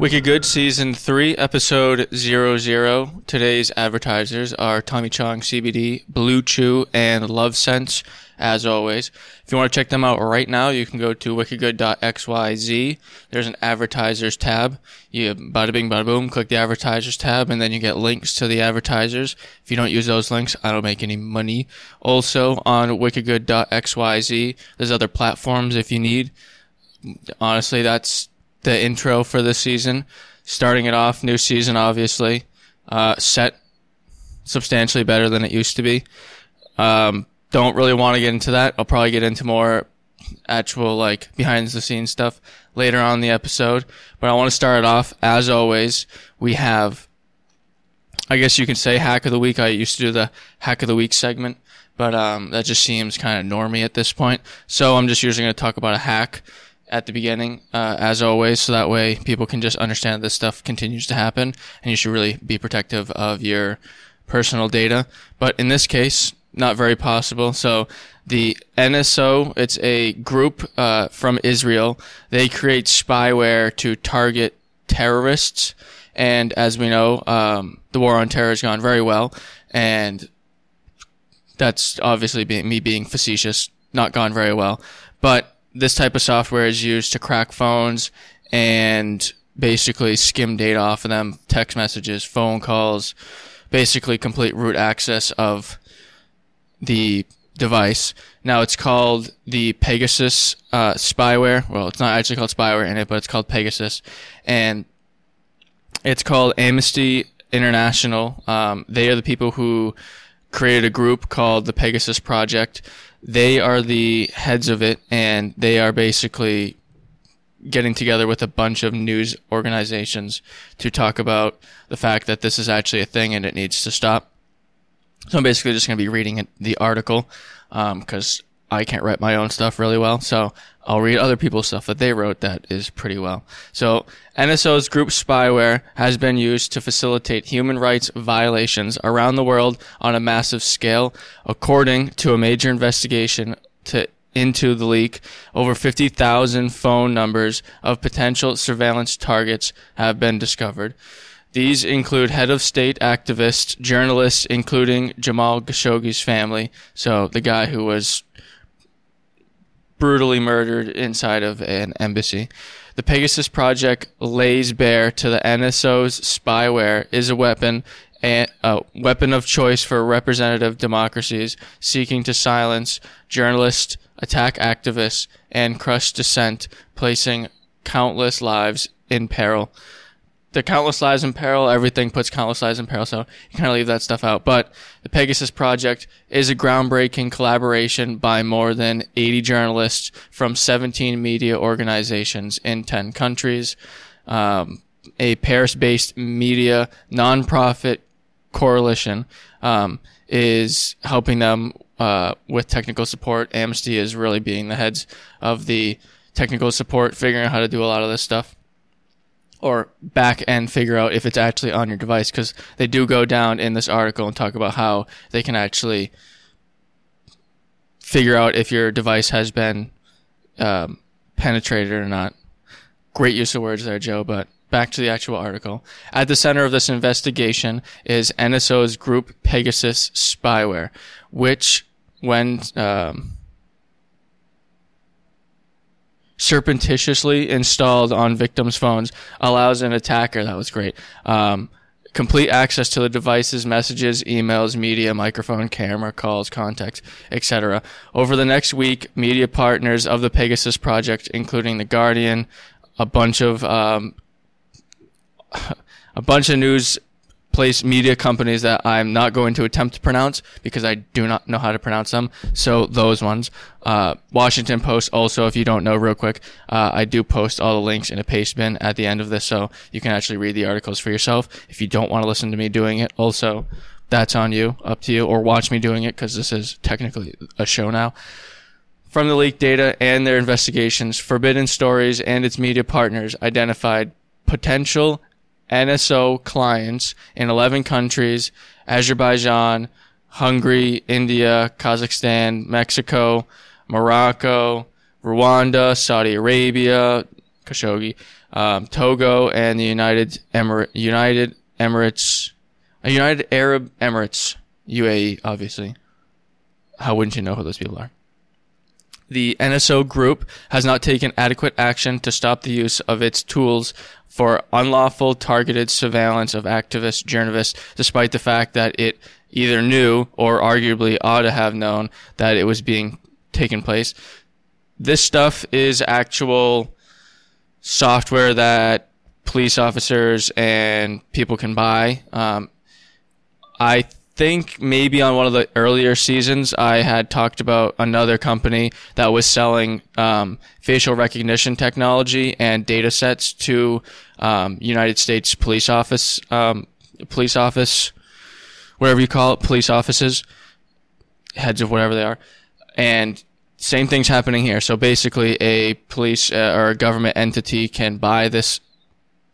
Wicked Good Season 3, Episode 00. Today's advertisers are Tommy Chong, CBD, Blue Chew, and Love Sense, as always. If you want to check them out right now, you can go to wickedgood.xyz. There's an advertisers tab. You bada bing, bada boom, click the advertisers tab, and then you get links to the advertisers. If you don't use those links, I don't make any money. Also, on wickedgood.xyz, there's other platforms if you need. Honestly, that's the intro for this season. Starting it off, new season, obviously. Set substantially better than it used to be. Don't really want to get into that. I'll probably get into more actual, like, behind-the-scenes stuff later on in the episode. But I want to start it off, as always, we have, I guess you can say, Hack of the Week. I used to do the Hack of the Week segment, but that just seems kind of normy at this point. So I'm just usually going to talk about a hack at the beginning, as always, so that way people can just understand this stuff continues to happen, and you should really be protective of your personal data. But in this case, not very possible. So the NSO, it's a group from Israel. They create spyware to target terrorists. And as we know, the war on terror has gone very well. And that's obviously me being facetious, not gone very well. But this type of software is used to crack phones and basically skim data off of them, text messages, phone calls, basically complete root access of the device. Now, it's called the Pegasus spyware. Well, it's not actually called spyware in it, but it's called Pegasus. And it's called Amnesty International. They are the people who created a group called the Pegasus Project. They are the heads of it, and they are basically getting together with a bunch of news organizations to talk about the fact that this is actually a thing and it needs to stop. So I'm basically just going to be reading the article because I can't write my own stuff really well. So I'll read other people's stuff that they wrote that is pretty well. So NSO's group spyware has been used to facilitate human rights violations around the world on a massive scale. According to a major investigation into the leak, over 50,000 phone numbers of potential surveillance targets have been discovered. These include head of state activists, journalists, including Jamal Khashoggi's family, so the guy who was brutally murdered inside of an embassy. The Pegasus Project lays bare to the NSO's spyware is a weapon of choice for representative democracies seeking to silence journalists, attack activists, and crush dissent, placing countless lives in peril. The countless lives in peril, everything puts countless lives in peril, so you kind of leave that stuff out. But the Pegasus Project is a groundbreaking collaboration by more than 80 journalists from 17 media organizations in 10 countries, a Paris-based media nonprofit coalition is helping them with technical support. Amnesty is really being the heads of the technical support, figuring out how to do a lot of this stuff, or back and figure out if it's actually on your device, because they do go down in this article and talk about how they can actually figure out if your device has been penetrated or not. Great use of words there, Joe, but back to the actual article. At the center of this investigation is NSO's group Pegasus spyware, which when surreptitiously installed on victims' phones allows an attacker, that was great, complete access to the device's messages, emails, media, microphone, camera, calls, contacts, etc. Over the next week, media partners of the Pegasus Project, including The Guardian, a bunch of news place media companies that I'm not going to attempt to pronounce because I do not know how to pronounce them. So those ones. Washington Post also, if you don't know real quick, I do post all the links in a paste bin at the end of this, so you can actually read the articles for yourself. If you don't want to listen to me doing it, also, that's on you, up to you, or watch me doing it because this is technically a show now. From the leaked data and their investigations, Forbidden Stories and its media partners identified potential NSO clients in 11 countries, Azerbaijan, Hungary, India, Kazakhstan, Mexico, Morocco, Rwanda, Saudi Arabia, Khashoggi, Togo, and the United Arab Emirates, UAE, obviously. How wouldn't you know who those people are? The NSO group has not taken adequate action to stop the use of its tools for unlawful targeted surveillance of activists, journalists, despite the fact that it either knew or arguably ought to have known that it was being taken place. This stuff is actual software that police officers and people can buy. I think maybe on one of the earlier seasons, I had talked about another company that was selling facial recognition technology and data sets to United States police office, whatever you call it, police offices, heads of whatever they are. And same thing's happening here. So basically a police or a government entity can buy this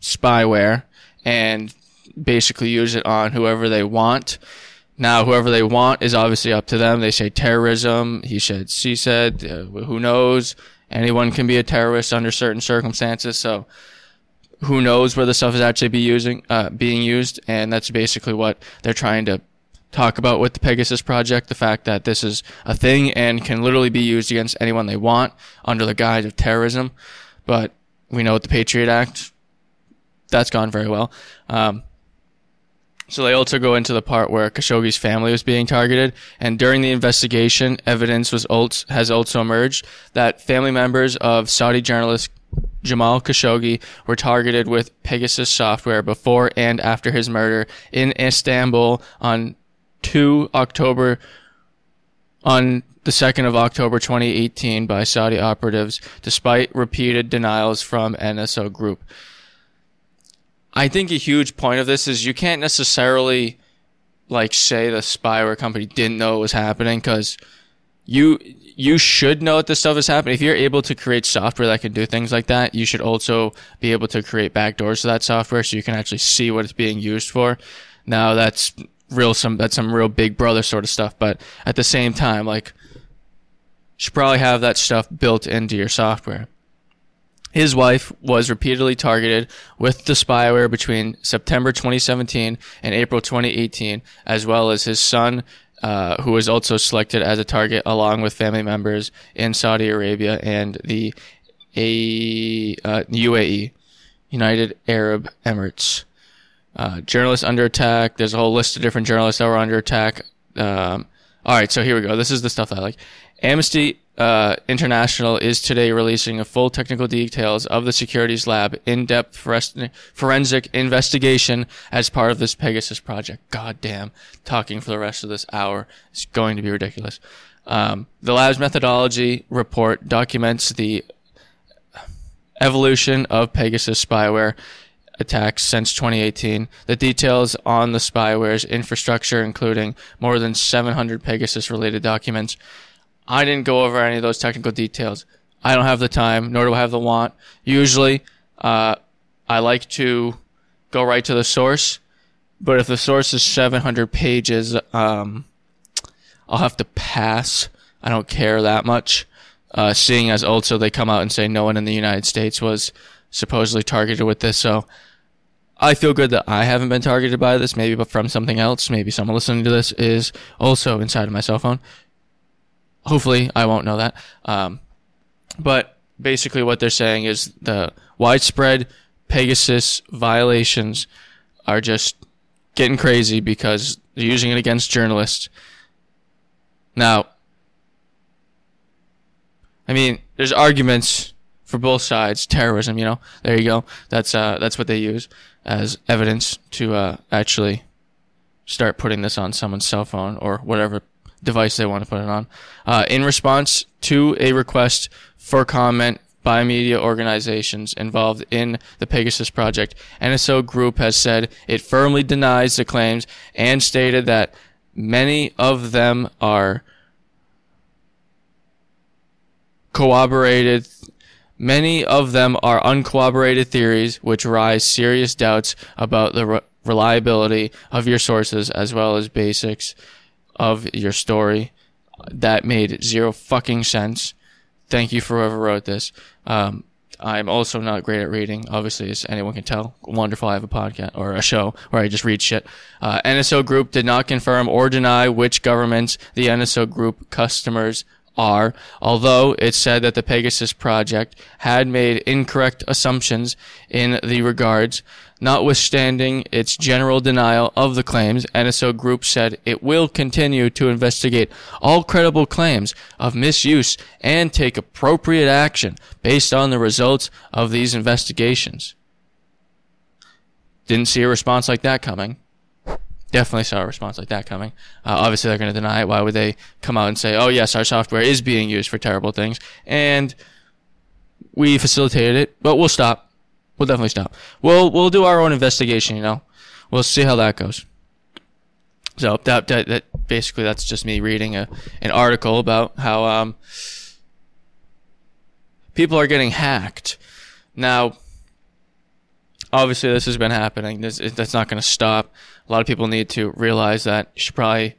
spyware and basically use it on whoever they want. Now, whoever they want is obviously up to them. They say terrorism. He said, she said, who knows? Anyone can be a terrorist under certain circumstances. So who knows where the stuff is actually being used. And that's basically what they're trying to talk about with the Pegasus Project, the fact that this is a thing and can literally be used against anyone they want under the guise of terrorism. But we know with the Patriot Act, that's gone very well. So they also go into the part where Khashoggi's family was being targeted, and during the investigation, evidence has also emerged that family members of Saudi journalist Jamal Khashoggi were targeted with Pegasus software before and after his murder in Istanbul on the 2nd of October 2018 by Saudi operatives, despite repeated denials from NSO Group. I think a huge point of this is you can't necessarily say the spyware company didn't know it was happening, because you should know that this stuff is happening. If you're able to create software that can do things like that, you should also be able to create backdoors to that software so you can actually see what it's being used for. Now that's some real Big Brother sort of stuff, but at the same time, you should probably have that stuff built into your software. His wife was repeatedly targeted with the spyware between September 2017 and April 2018, as well as his son, who was also selected as a target along with family members in Saudi Arabia and the UAE, United Arab Emirates. Journalists under attack. There's a whole list of different journalists that were under attack. All right, so here we go. This is the stuff I like. Amnesty International is today releasing a full technical details of the securities lab in-depth forensic investigation as part of this Pegasus project. God damn, talking for the rest of this hour is going to be ridiculous. The lab's methodology report documents the evolution of Pegasus spyware attacks since 2018. The details on the spyware's infrastructure, including more than 700 Pegasus-related documents. I didn't go over any of those technical details. I don't have the time, nor do I have the want. Usually, I like to go right to the source, but if the source is 700 pages, I'll have to pass. I don't care that much, seeing as also they come out and say no one in the United States was supposedly targeted with this, so I feel good that I haven't been targeted by this, maybe but from something else. Maybe someone listening to this is also inside of my cell phone. Hopefully, I won't know that. But basically what they're saying is the widespread Pegasus violations are just getting crazy because they're using it against journalists. Now, I mean, there's arguments for both sides. Terrorism, there you go. That's what they use as evidence to actually start putting this on someone's cell phone or whatever device they want to put it on. In response to a request for comment by media organizations involved in the Pegasus Project, NSO Group has said it firmly denies the claims and stated that many of them are corroborated. Many of them are uncorroborated theories which raise serious doubts about the reliability of your sources as well as basics of your story. That made zero fucking sense. Thank you for whoever wrote this. I'm also not great at reading, obviously, as anyone can tell. Wonderful, I have a podcast or a show where I just read shit. NSO Group did not confirm or deny which governments the NSO Group customers are, although it said that the Pegasus Project had made incorrect assumptions in the regards. Notwithstanding its general denial of the claims, NSO Group said it will continue to investigate all credible claims of misuse and take appropriate action based on the results of these investigations. Didn't see a response like that coming. Definitely saw a response like that coming. Obviously, they're going to deny it. Why would they come out and say, oh, yes, our software is being used for terrible things, and we facilitated it, but we'll stop. We'll definitely stop. We'll do our own investigation, you know. We'll see how that goes. So that basically that's just me reading an article about how people are getting hacked. Now, obviously, this has been happening. That's not going to stop. A lot of people need to realize that you should probably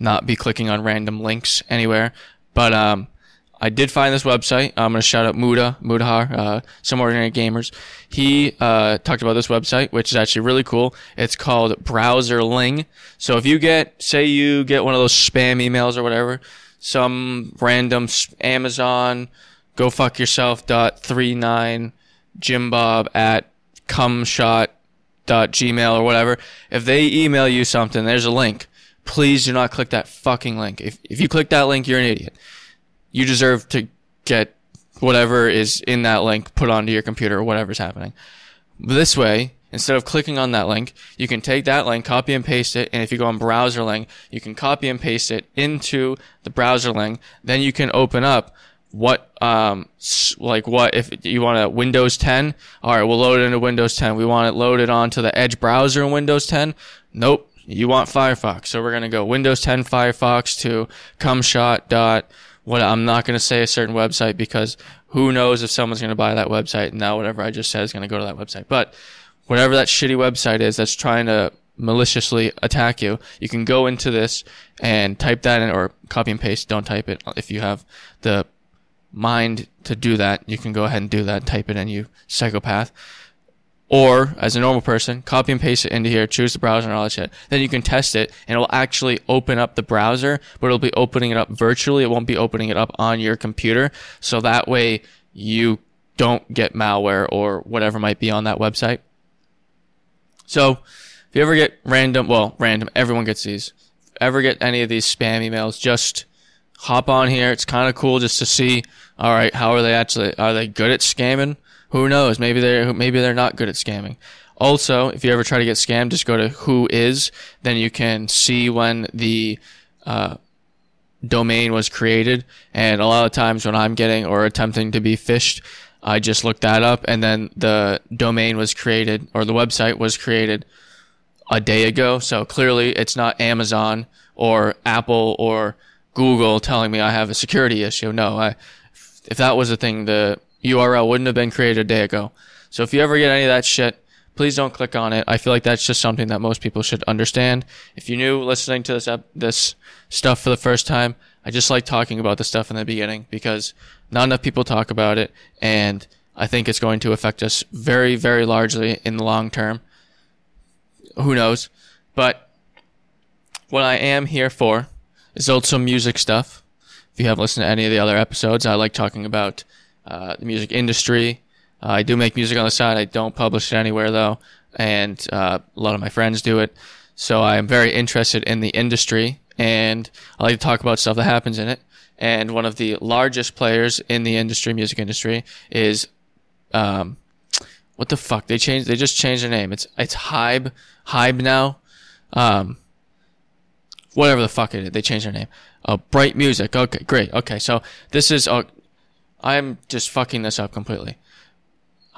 not be clicking on random links anywhere. But I did find this website. I'm going to shout out Mudahar, Some Ordinary Gamers. He talked about this website, which is actually really cool. It's called BrowserLing. So if you get, say you get one of those spam emails or whatever, some random Amazon go fuck yourself .39 Jimbob at cumshot.gmail or whatever, if they email you something, there's a link. Please do not click that fucking link. If you click that link, you're an idiot. You deserve to get whatever is in that link put onto your computer or whatever's happening. This way, instead of clicking on that link, you can take that link, copy and paste it, and if you go on BrowserLing, you can copy and paste it into the BrowserLing. Then you can open up what if you want a Windows 10. All right, we'll load it into Windows 10. We want it loaded onto the Edge browser in Windows 10. Nope, you want Firefox. So we're going to go Windows 10 Firefox to cumshot.com. I'm not going to say a certain website because who knows if someone's going to buy that website. And now whatever I just said is going to go to that website. But whatever that shitty website is that's trying to maliciously attack you, you can go into this and type that in or copy and paste. Don't type it. If you have the mind to do that, you can go ahead and do that. Type it in, you psychopath. Or, as a normal person, copy and paste it into here, choose the browser and all that shit. Then you can test it, and it'll actually open up the browser, but it'll be opening it up virtually. It won't be opening it up on your computer. So that way, you don't get malware or whatever might be on that website. So, if you ever get everyone gets these. Ever get any of these spam emails, just hop on here. It's kind of cool just to see, all right, how are they actually, are they good at scamming? Who knows? Maybe they're not good at scamming. Also, if you ever try to get scammed, just go to whois. Then you can see when the domain was created. And a lot of times when I'm getting or attempting to be phished, I just look that up, and then the domain was created or the website was created a day ago. So clearly, it's not Amazon or Apple or Google telling me I have a security issue. No, if that was a thing, the URL wouldn't have been created a day ago. So if you ever get any of that shit, please don't click on it. I feel like that's just something that most people should understand. If you're new listening to this stuff for the first time, I just like talking about this stuff in the beginning because not enough people talk about it, and I think it's going to affect us very, very largely in the long term. Who knows? But what I am here for is also music stuff. If you haven't listened to any of the other episodes, I like talking about the music industry. I do make music on the side. I don't publish it anywhere, though, and a lot of my friends do it. So I'm very interested in the industry, and I like to talk about stuff that happens in it. And one of the largest players in the industry, music industry, is what the fuck? They just changed their name. It's Hybe now. Whatever the fuck it is, they changed their name. Bright Music. Okay, great. Okay, so this is I'm just fucking this up completely.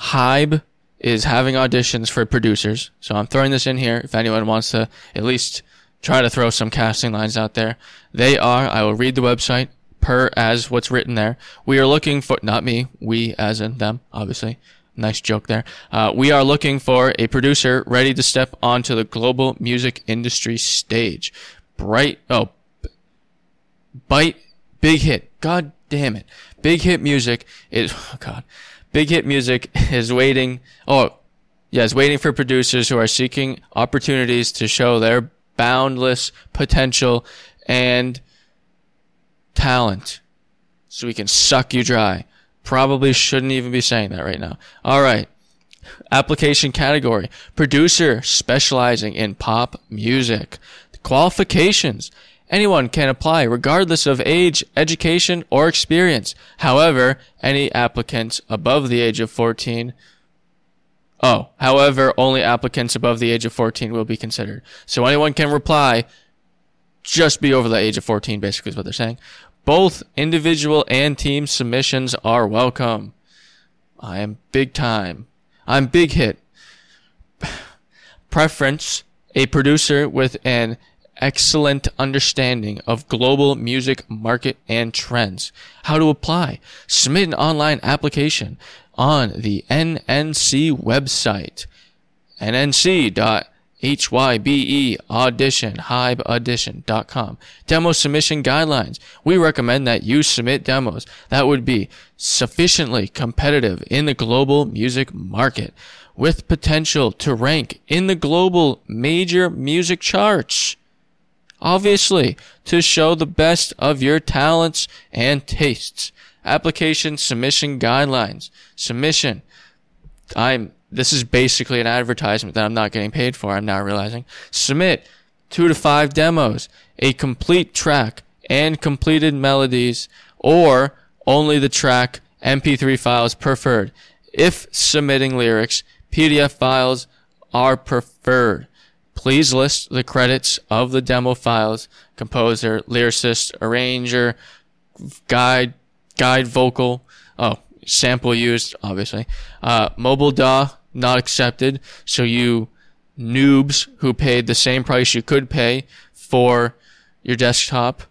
Hybe is having auditions for producers. So I'm throwing this in here. If anyone wants to at least try to throw some casting lines out there. They are, I will read the website per as what's written there. We are looking for, not me, we as in them, obviously. Nice joke there. We are looking for a producer ready to step onto the global music industry stage. Big Hit. God damn it. Big Hit Music is Big Hit Music is waiting. Oh, yeah, it's waiting for producers who are seeking opportunities to show their boundless potential and talent, so we can suck you dry. Probably shouldn't even be saying that right now. All right. Application category. Producer specializing in pop music. Qualifications. Anyone can apply regardless of age, education, or experience. However, any applicants above the age of 14. Oh, however, only applicants above the age of 14 will be considered. So anyone can apply, just be over the age of 14, basically is what they're saying. Both individual and team submissions are welcome. I am big time. I'm Big Hit. Preference, a producer with an excellent understanding of global music market and trends. How to apply? Submit an online application on the NNC website. NNC.hybeaudition.com. Demo submission guidelines. We recommend that you submit demos that would be sufficiently competitive in the global music market with potential to rank in the global major music charts. Obviously, to show the best of your talents and tastes. Application submission guidelines. Submission. This is basically an advertisement that I'm not getting paid for, I'm now realizing. Submit 2 to 5 demos, a complete track and completed melodies, or only the track, MP3 files preferred. If submitting lyrics, PDF files are preferred. Please list the credits of the demo files, composer, lyricist, arranger, guide vocal, sample used, obviously. Mobile DAW, not accepted. So you noobs who paid the same price you could pay for your desktop.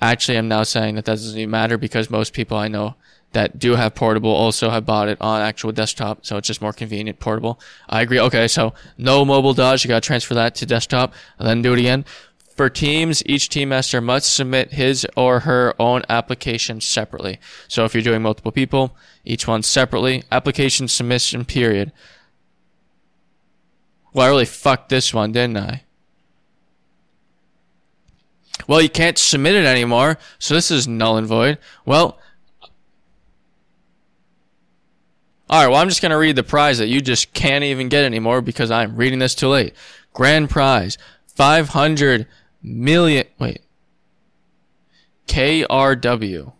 Actually, I'm now saying that doesn't even matter because most people I know that do have portable also have bought it on actual desktop. So it's just more convenient, portable. I agree. Okay, so no mobile DAW. You got to transfer that to desktop and then do it again. For teams, each team master must submit his or her own application separately. So if you're doing multiple people, each one separately. Application submission period. Well, I really fucked this one, didn't I? Well, you can't submit it anymore, so this is null and void. Well, all right, well, I'm just going to read the prize that you just can't even get anymore because I'm reading this too late. Grand prize, 500 million, KRW.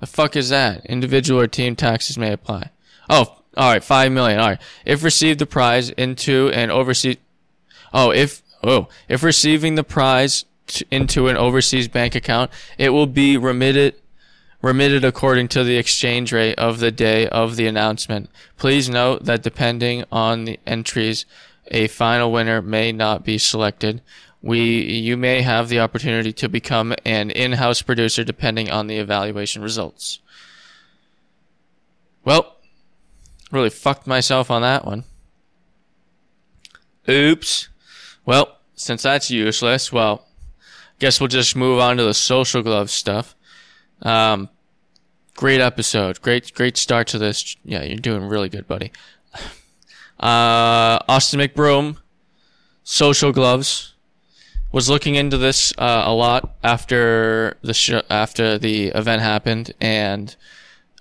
The fuck is that? Individual or team taxes may apply. Oh, all right, 5 million. All right. If received the prize into an overseas, if receiving the prize into an overseas bank account, it will be remitted according to the exchange rate of the day of the announcement. Please note that depending on the entries, a final winner may not be selected. You may have the opportunity to become an in-house producer depending on the evaluation results. Well, really fucked myself on that one. Oops. Well, since that's useless, guess we'll just move on to the Social Glove stuff. Great episode. Great start to this. Yeah, you're doing really good, buddy. Austin McBroom, Social Gloves, was looking into this a lot after the event happened and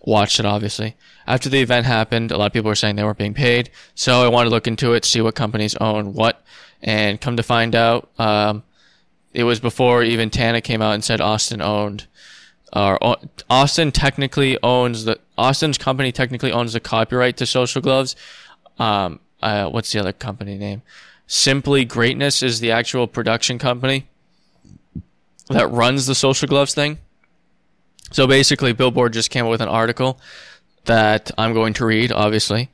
watched it, obviously. After the event happened, a lot of people were saying they weren't being paid, so I wanted to look into it, see what companies own what, and come to find out, it was before even Tana came out and said Austin's company technically owns the copyright to Social Gloves. What's the other company name? Simply Greatness is the actual production company that runs the Social Gloves thing. So basically, Billboard just came up with an article that I'm going to read, obviously.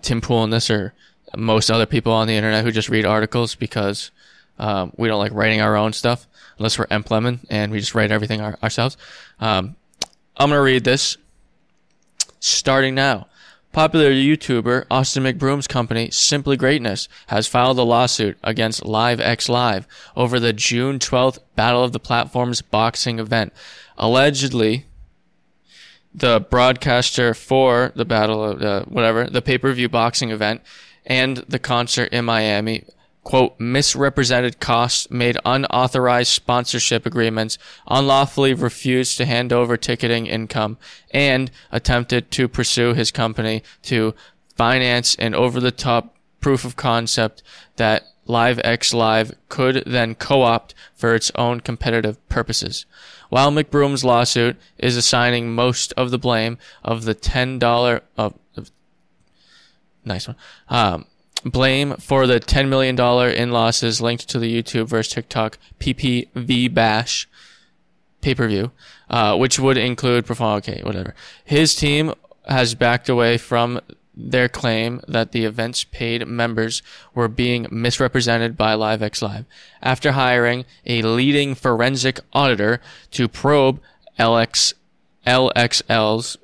Tim Pool and this are most other people on the internet who just read articles because we don't like writing our own stuff unless we're Emp Lemon and we just write everything ourselves. I'm going to read this starting now. Popular YouTuber Austin McBroom's company, Simply Greatness, has filed a lawsuit against LiveXLive over the June 12th Battle of the Platforms boxing event, allegedly the broadcaster for the Battle of the pay-per-view boxing event and the concert in Miami, quote, misrepresented costs, made unauthorized sponsorship agreements, unlawfully refused to hand over ticketing income, and attempted to pursue his company to finance an over-the-top proof of concept that LiveXLive could then co-opt for its own competitive purposes. While McBroom's lawsuit is assigning most of the blame of the $10 blame for the $10 million in losses linked to the YouTube versus TikTok PPV bash pay-per-view, which would include his team has backed away from their claim that the event's paid members were being misrepresented by LiveXLive after hiring a leading forensic auditor to probe LiveXLive's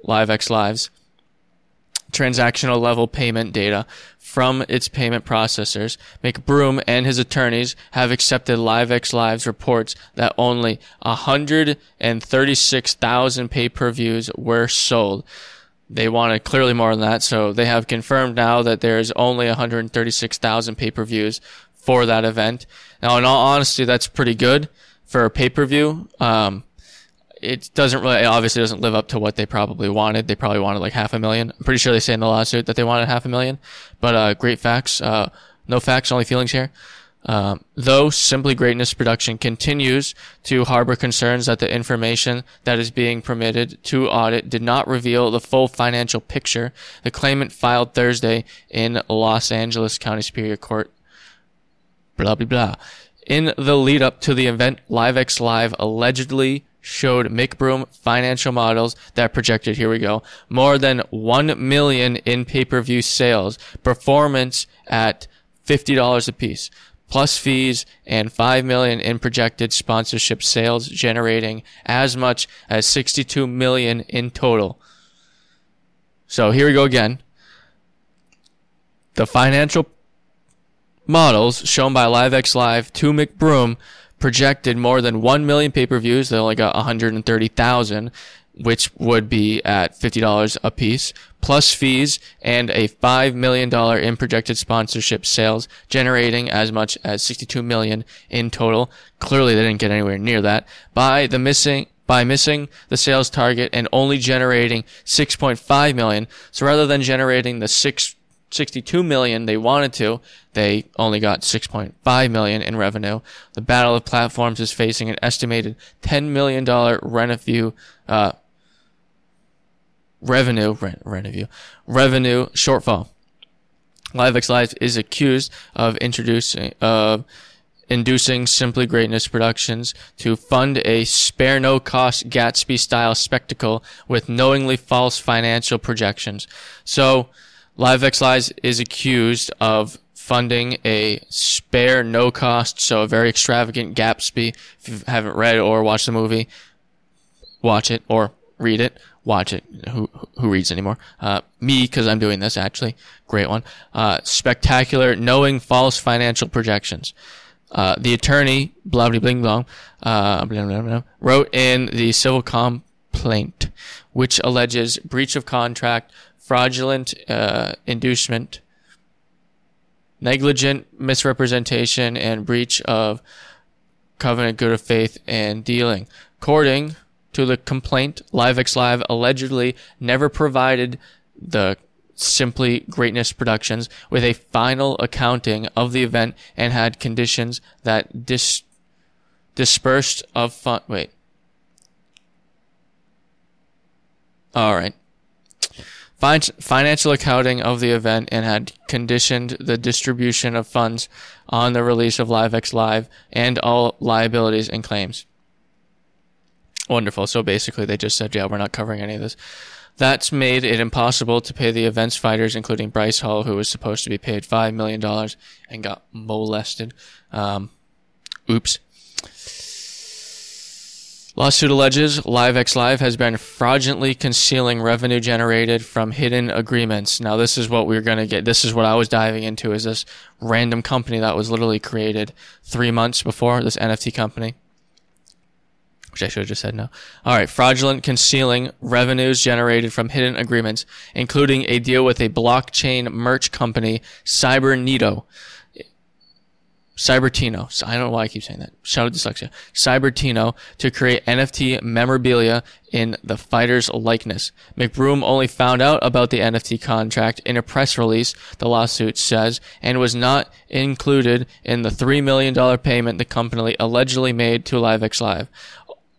transactional level payment data from its payment processors. McBroom and his attorneys have accepted LiveXLive's reports that only 136,000 pay-per-views were sold. They wanted clearly more than that, so they have confirmed now that there is only 136,000 pay-per-views for that event. Now, in all honesty, that's pretty good for a pay-per-view. It obviously doesn't live up to what they probably wanted. They probably wanted like 500,000. I'm pretty sure they say in the lawsuit that they wanted 500,000, but great facts. No facts, only feelings here. Though Simply Greatness production continues to harbor concerns that the information that is being permitted to audit did not reveal the full financial picture, the claimant filed Thursday in Los Angeles County Superior Court. Blah, blah, blah. In the lead up to the event, LiveXLive allegedly showed McBroom financial models that projected, more than 1 million in pay-per-view sales, performance at $50 apiece, plus fees, and 5 million in projected sponsorship sales, generating as much as 62 million in total. So here we go again. The financial models shown by LiveXLive to McBroom projected more than 1 million pay-per-views. They only got 130,000, which would be at $50 a piece, plus fees and a $5 million in projected sponsorship sales, generating as much as 62 million in total. Clearly, they didn't get anywhere near that by missing the sales target and only generating 6.5 million. So rather than generating the 62 million they wanted to, they only got 6.5 million in revenue. The Battle of Platforms is facing an estimated $10 million revenue shortfall. LiveXLive is accused of inducing Simply Greatness Productions to fund a spare no cost Gatsby style spectacle with knowingly false financial projections. So LiveXLive is accused of funding a spare no cost, so a very extravagant Gatsby. If you haven't read or watched the movie, watch it or read it. Watch it. Who reads anymore? Me, because I'm doing this, actually. Great one. Spectacular, knowing false financial projections. The attorney, blah, blah, bling, blah, blah, blah, blah, wrote in the civil complaint, which alleges breach of contract, fraudulent inducement, negligent misrepresentation, and breach of covenant good of faith and dealing. According to the complaint, LiveXLive allegedly never provided the Simply Greatness Productions with a final accounting of the event and had conditions that dispersed of fund. Financial accounting of the event and had conditioned the distribution of funds on the release of LiveXLive and all liabilities and claims. Wonderful. So basically they just said, we're not covering any of this. That's made it impossible to pay the event's fighters, including Bryce Hall, who was supposed to be paid $5 million and got molested. Oops. Lawsuit alleges LiveXLive has been fraudulently concealing revenue generated from hidden agreements. Now, this is what we're going to get. This is what I was diving into, is this random company that was literally created 3 months before, this NFT company. which I should have just said no. All right. Fraudulent concealing revenues generated from hidden agreements, including a deal with a blockchain merch company, Cybertino. I don't know why I keep saying that. Shout out dyslexia. Cybertino to create NFT memorabilia in the fighter's likeness. McBroom only found out about the NFT contract in a press release, the lawsuit says, and was not included in the $3 million payment the company allegedly made to LiveXLive.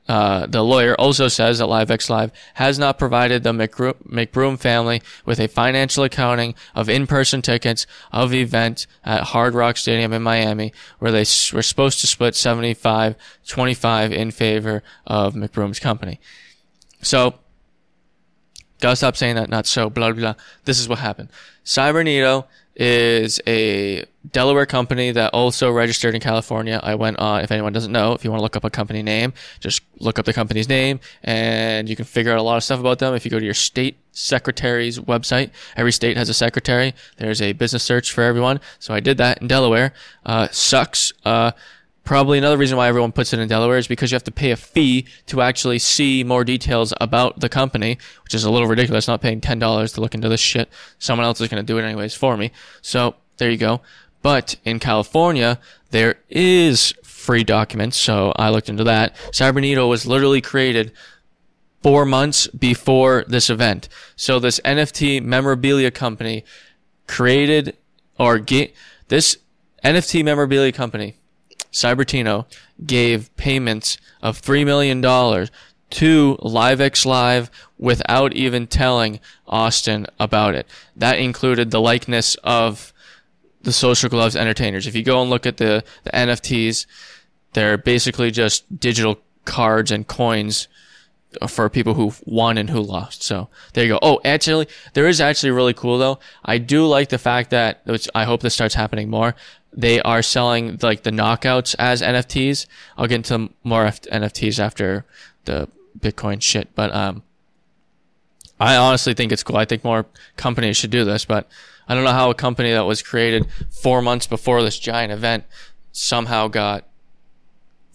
The lawyer also says that LiveXLive has not provided the McBroom family with a financial accounting of in-person tickets of the event at Hard Rock Stadium in Miami, where they were supposed to split 75-25 in favor of McBroom's company. So, gotta stop saying that, not so, blah, blah, blah. This is what happened. Cybernito is a Delaware company that also registered in California. I went on, if anyone doesn't know, if you want to look up a company name, just look up the company's name and you can figure out a lot of stuff about them. If you go to your state secretary's website, every state has a secretary. There's a business search for everyone. So I did that in Delaware. Sucks. Probably another reason why everyone puts it in Delaware is because you have to pay a fee to actually see more details about the company, which is a little ridiculous, not paying $10 to look into this shit. Someone else is going to do it anyways for me. So there you go. But in California, there is free documents. So I looked into that. Cybertino was literally created 4 months before this event. So this NFT memorabilia company created or this NFT memorabilia company, Cybertino, gave payments of $3 million to LiveXLive without even telling Austin about it. That included the likeness of the Social Gloves entertainers. If you go and look at the NFTs, they're basically just digital cards and coins for people who won and who lost. So there you go. Oh, actually, there is actually really cool though. I do like the fact that, which I hope this starts happening more, they are selling like the knockouts as NFTs. I'll get into more NFTs after the Bitcoin shit, but I honestly think it's cool. I think more companies should do this, but I don't know how a company that was created 4 months before this giant event somehow got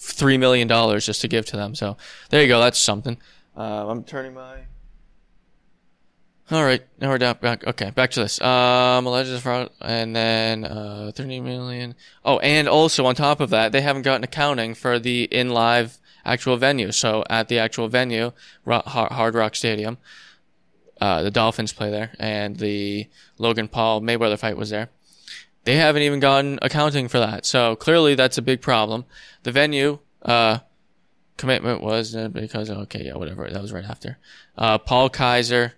$3 million just to give to them. So there you go. That's something. I'm turning my... All right, now we're down back. Okay, back to this. Alleged fraud, and then 30 million. Oh, and also on top of that, they haven't gotten accounting for the in-live actual venue. So at the actual venue, Hard Rock Stadium, the Dolphins play there, and the Logan Paul Mayweather fight was there. They haven't even gotten accounting for that. So clearly, that's a big problem. The venue commitment was because okay, yeah, whatever. That was right after Paul Kaiser.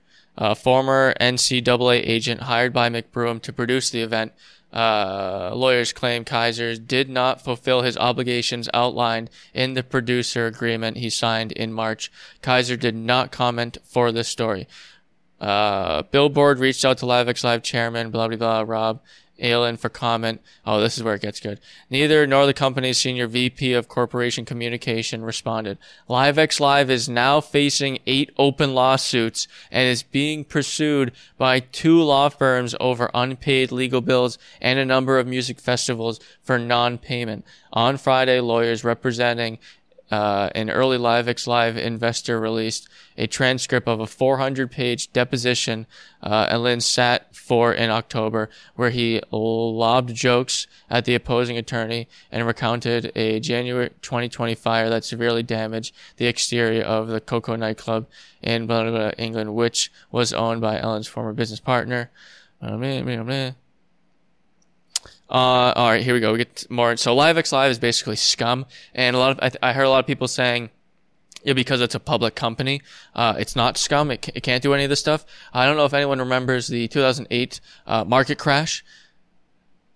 Former NCAA agent hired by McBroom to produce the event. Lawyers claim Kaiser did not fulfill his obligations outlined in the producer agreement he signed in March. Kaiser did not comment for this story. Billboard reached out to LiveXLive chairman, blah, blah, blah, Rob Allen for comment. Oh, this is where it gets good. Neither nor the company's senior VP of corporation communication responded. LiveXLive is now facing 8 open lawsuits and is being pursued by 2 law firms over unpaid legal bills and a number of music festivals for non-payment. On Friday, lawyers representing an early LiveXLive investor released a transcript of a 400-page deposition Allen sat for in October, where he lobbed jokes at the opposing attorney and recounted a January 2020 fire that severely damaged the exterior of the Coco nightclub in blah, blah, blah, England, which was owned by Allen's former business partner. All right, here we go. We get more. So LiveXLive is basically scum, and a lot of I heard a lot of people saying, yeah, because it's a public company, it's not scum. It can't do any of this stuff. I don't know if anyone remembers the 2008 market crash.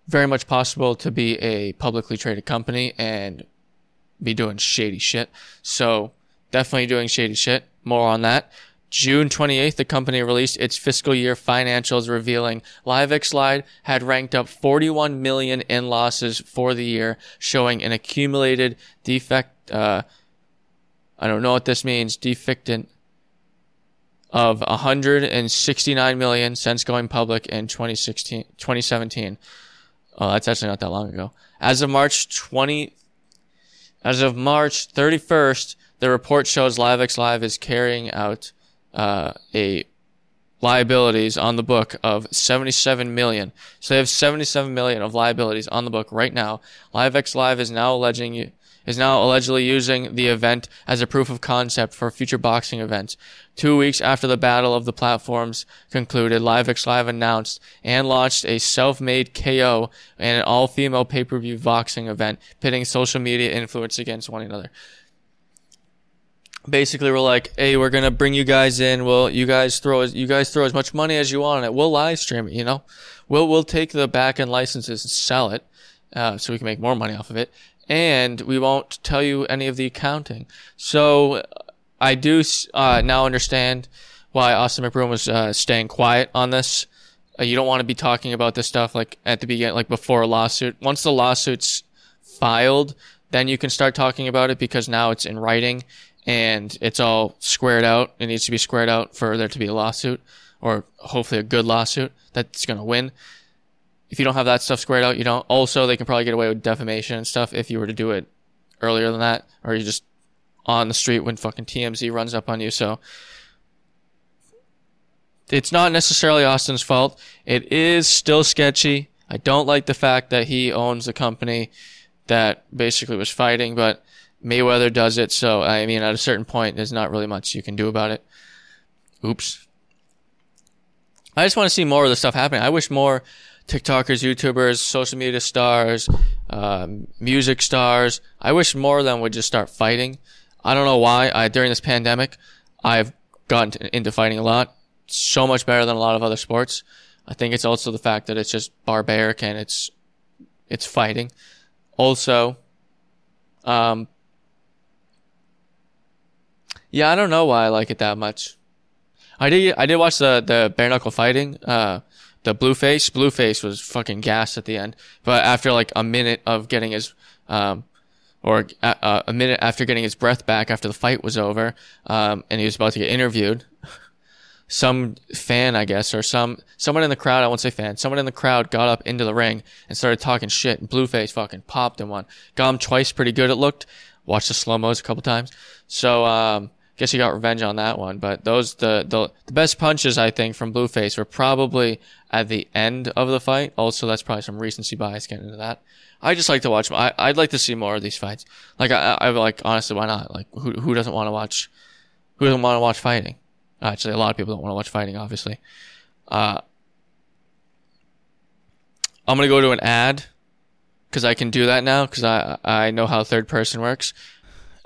Very much possible to be a publicly traded company and be doing shady shit. So definitely doing shady shit. More on that. June 28th, the company released its fiscal year financials, revealing LiveXLive had ranked up $41 million in losses for the year, showing an accumulated defect, I don't know what this means, defectant of $169 million since going public in 2017. Oh, that's actually not that long ago. As of March 31st, The report shows LiveXLive is carrying out a liabilities on the book of $77 million. So they have $77 million of liabilities on the book right now. LiveXLive is now allegedly using the event as a proof of concept for future boxing events. 2 weeks after the Battle of the Platforms concluded, LiveXLive announced and launched a self-made KO and an all-female pay-per-view boxing event pitting social media influence against one another. Basically, we're like, hey, we're gonna bring you guys in. Well, you guys throw as much money as you want on it. We'll live stream it, you know. We'll take the back-end licenses and sell it, so we can make more money off of it. And we won't tell you any of the accounting. So I do now understand why Austin McBroom was staying quiet on this. You don't want to be talking about this stuff like at the beginning, like before a lawsuit. Once the lawsuit's filed, then you can start talking about it because now it's in writing and it's all squared out. It needs to be squared out for there to be a lawsuit, or hopefully a good lawsuit that's going to win. If you don't have that stuff squared out, you don't. Also, they can probably get away with defamation and stuff if you were to do it earlier than that, or you're just on the street when fucking TMZ runs up on you. So it's not necessarily Austin's fault. It is still sketchy. I don't like the fact that he owns the company that basically was fighting, but Mayweather does it. So, I mean, at a certain point, there's not really much you can do about it. Oops. I just want to see more of this stuff happening. I wish more TikTokers, YouTubers, social media stars, music stars. I wish more of them would just start fighting. I don't know why. During this pandemic, I've gotten into fighting a lot. So much better than a lot of other sports. I think it's also the fact that it's just barbaric and it's fighting. Also, yeah, I don't know why I like it that much. I did watch the bare knuckle fighting. The Blueface was fucking gassed at the end, but after like a minute of getting his, a minute after getting his breath back after the fight was over, and he was about to get interviewed, some fan, I guess, or someone in the crowd, I won't say fan, someone in the crowd got up into the ring and started talking shit, and Blueface fucking popped him one. Got him twice, pretty good it looked. Watched the slow-mos a couple times. So, guess he got revenge on that one, but those the best punches I think from Blueface were probably at the end of the fight. Also, that's probably some recency bias getting into that. I just like to watch. I'd like to see more of these fights. Like I like honestly, why not? Like who doesn't want to watch? Who doesn't want to watch fighting? Actually, a lot of people don't want to watch fighting. Obviously, I'm gonna go to an ad because I can do that now because I know how third person works.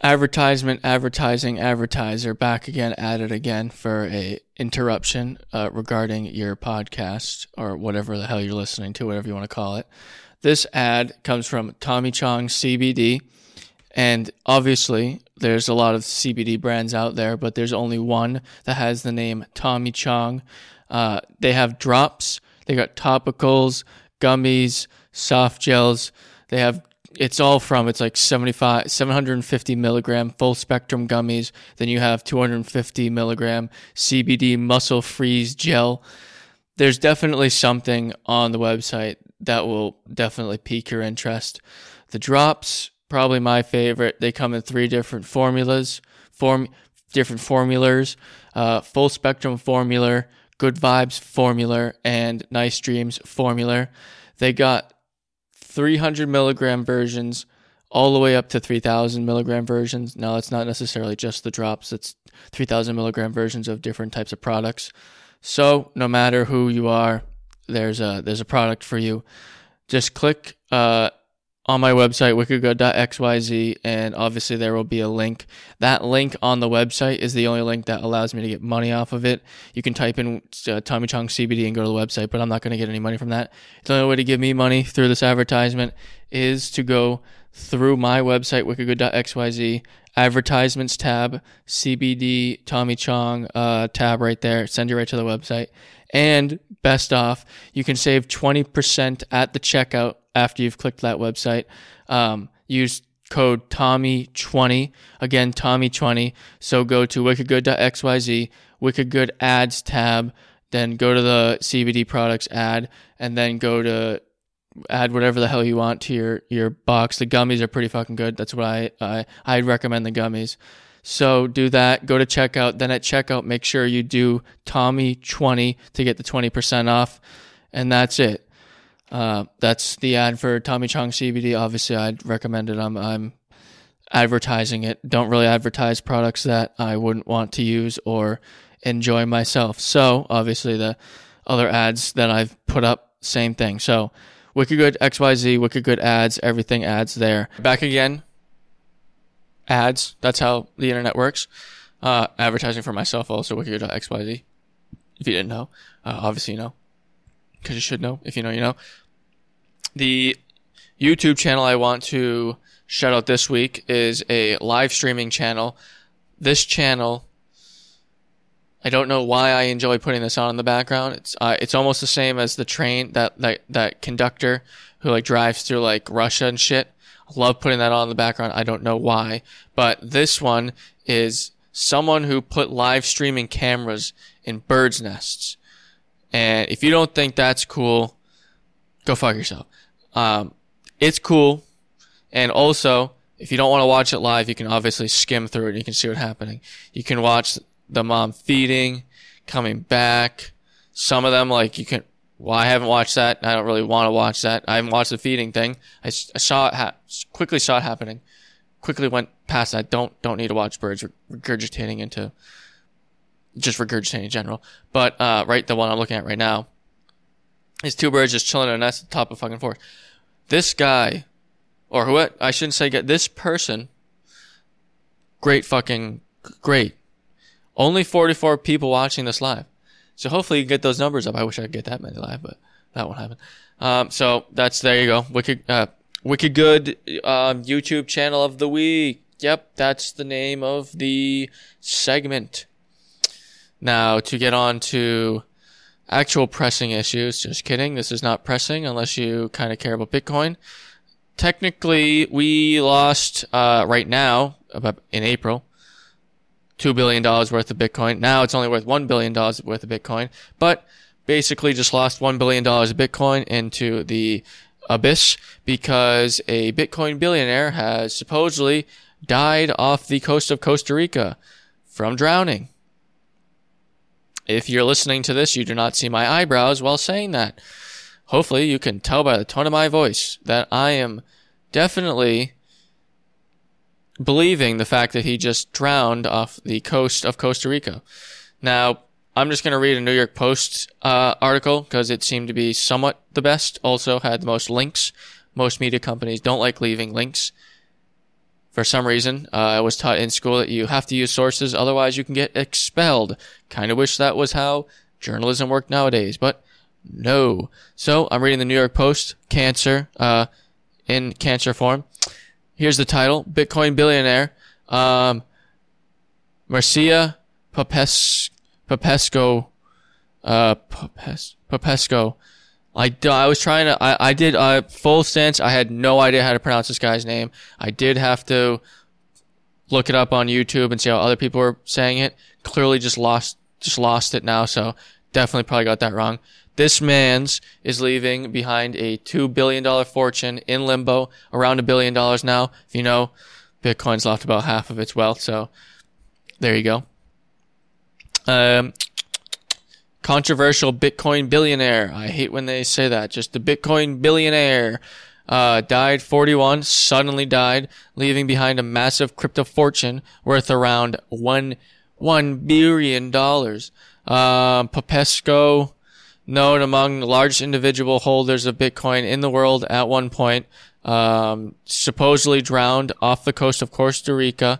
Advertisement, advertising, advertiser, back again at it again for a interruption regarding your podcast or whatever the hell you're listening to, whatever you want to call it. This ad comes from Tommy Chong CBD, and obviously there's a lot of CBD brands out there, but there's only one that has the name Tommy Chong. They have drops, they got topicals, gummies, soft gels, they have it's like 750 milligram full spectrum gummies. Then you have 250 milligram CBD muscle freeze gel. There's definitely something on the website that will definitely pique your interest. The drops, probably my favorite. They come in three different formulas, full spectrum formula, good vibes formula, and nice dreams formula. They got 300 milligram versions all the way up to 3,000 milligram versions. Now, that's not necessarily just the drops. It's 3,000 milligram versions of different types of products. So no matter who you are, there's a product for you. Just click on my website, wickedgood.xyz, and obviously there will be a link. That link on the website is the only link that allows me to get money off of it. You can type in Tommy Chong CBD and go to the website, but I'm not going to get any money from that. The only way to give me money through this advertisement is to go through my website, wickedgood.xyz, advertisements tab, CBD, Tommy Chong tab right there, send you right to the website. And best off, you can save 20% at the checkout. After you've clicked that website, use code TOMMY20. Again, TOMMY20. So go to wickedgood.xyz, wickedgood ads tab, then go to the CBD products ad, and then go to add whatever the hell you want to your box. The gummies are pretty fucking good. That's what I'd recommend the gummies. So do that. Go to checkout. Then at checkout, make sure you do Tommy20 to get the 20% off. And that's it. That's the ad for Tommy Chong CBD. Obviously, I'd recommend it. I'm advertising it. Don't really advertise products that I wouldn't want to use or enjoy myself. So obviously, the other ads that I've put up, same thing. So Wicked Good XYZ, Wicked Good ads, everything ads there. Back again. Ads. That's how the internet works. Advertising for myself also, wickedgood.xyz. If you didn't know, obviously you know. Because you should know. If you know, you know. The YouTube channel I want to shout out this week is a live streaming channel. This channel, I don't know why I enjoy putting this on in the background. It's almost the same as the train, that conductor who like drives through like Russia and shit. I love putting that on in the background. I don't know why, but this one is someone who put live streaming cameras in birds' nests. And if you don't think that's cool, go fuck yourself. It's cool. And also, if you don't want to watch it live, you can obviously skim through it and you can see what's happening. You can watch the mom feeding, coming back. Some of them, like, you can... Well, I haven't watched that. I don't really want to watch that. I haven't watched the feeding thing. I saw it quickly saw it happening. Quickly went past that. Don't need to watch birds regurgitating into... Just regurgitating in general. But, right, the one I'm looking at right now is two birds just chilling in a nest at the top of fucking forest. This guy... Or who I shouldn't say get this person. Great fucking great. Only 44 people watching this live. So hopefully you can get those numbers up. I wish I could get that many live, but that won't happen. So that's, there you go. Wicked Good, YouTube channel of the week. Yep. That's the name of the segment. Now to get on to actual pressing issues. Just kidding. This is not pressing unless you kind of care about Bitcoin. Technically, we lost right now, about in April, $2 billion worth of Bitcoin. Now it's only worth $1 billion worth of Bitcoin, but basically just lost $1 billion of Bitcoin into the abyss because a Bitcoin billionaire has supposedly died off the coast of Costa Rica from drowning. If you're listening to this, you do not see my eyebrows while saying that. Hopefully, you can tell by the tone of my voice that I am definitely believing the fact that he just drowned off the coast of Costa Rica. Now, I'm just going to read a New York Post article because it seemed to be somewhat the best. Also had the most links. Most media companies don't like leaving links. For some reason, I was taught in school that you have to use sources, otherwise you can get expelled. Kind of wish that was how journalism worked nowadays, but... No. So I'm reading the New York Post, cancer, in cancer form. Here's the title, Bitcoin billionaire, Mircea Popescu. I was trying to, I did a full stance. I had no idea how to pronounce this guy's name. I did have to look it up on YouTube and see how other people were saying it. Clearly just lost it now. So definitely probably got that wrong. This man's is leaving behind a $2 billion fortune in limbo, around $1 billion now. If you know, Bitcoin's lost about half of its wealth, so there you go. Controversial Bitcoin billionaire. I hate when they say that. Just the Bitcoin billionaire died 41, suddenly died, leaving behind a massive crypto fortune worth around $1 billion. Popescu, known among the largest individual holders of Bitcoin in the world at one point, supposedly drowned off the coast of Costa Rica,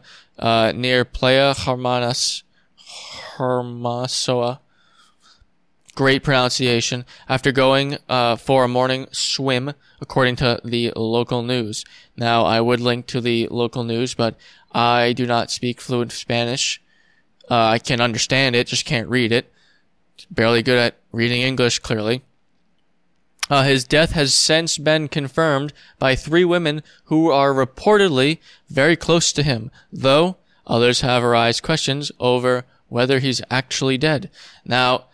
near Playa Hermosa. Great pronunciation. After going, for a morning swim, according to the local news. Now, I would link to the local news, but I do not speak fluent Spanish. I can understand it, just can't read it. Barely good at reading English, clearly. His death has since been confirmed by three women who are reportedly very close to him, though others have raised questions over whether he's actually dead. Now,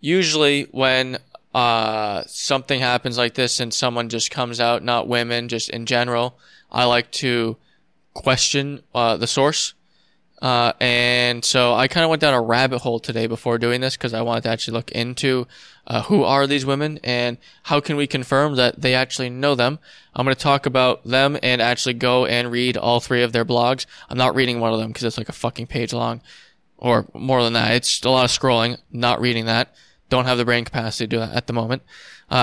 usually when something happens like this and someone just comes out, not women, just in general, I like to question the source. And so I kind of went down a rabbit hole today before doing this because I wanted to actually look into who are these women and how can we confirm that they actually know them. I'm going to talk about them and actually go and read all three of their blogs. I'm not reading one of them because it's like a fucking page long or more than that. It's a lot of scrolling, not reading that. Don't have the brain capacity to do that at the moment.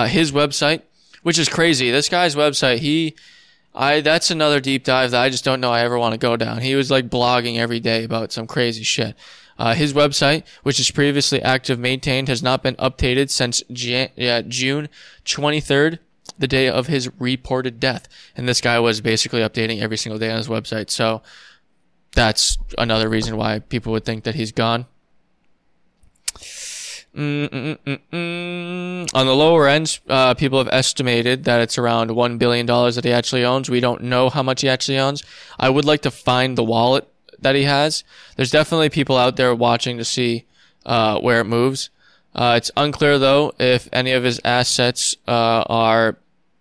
His website, which is crazy. This guy's website, that's another deep dive that I just don't know I ever want to go down. He was like blogging every day about some crazy shit. His website, which is previously active maintained, has not been updated since June 23rd, the day of his reported death. And this guy was basically updating every single day on his website. So that's another reason why people would think that he's gone. On the lower end, people have estimated that it's around $1 billion that he actually owns. We don't know how much he actually owns. I would like to find the wallet that he has. There's definitely people out there watching to see where it moves. It's unclear, though, if any of his assets are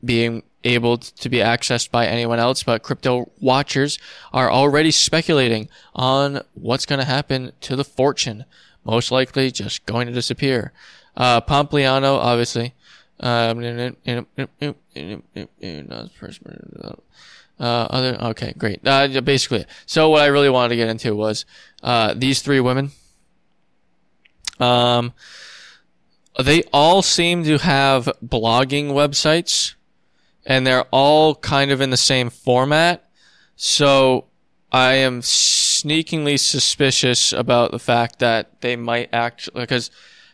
being able to be accessed by anyone else, but crypto watchers are already speculating on what's going to happen to the fortune. Most likely just going to disappear. Pompliano, obviously. Okay, great. Basically, so what I really wanted to get into was these three women. They all seem to have blogging websites, and they're all kind of in the same format. So I am sneakingly suspicious about the fact that they might actually, because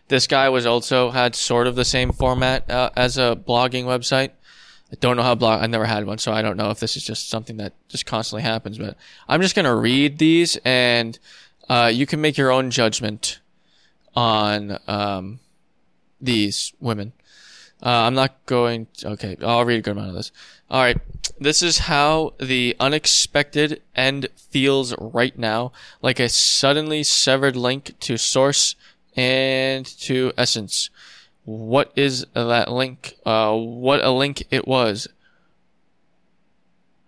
this guy was also had sort of the same format as a blogging website. I don't know how I've never had one, so I don't know if this is just something that just constantly happens, but I'm just going to read these and you can make your own judgment on these women. Okay, I'll read a good amount of this. All right. This is how the unexpected end feels right now, like a suddenly severed link to source and to essence. What is that link? What a link it was.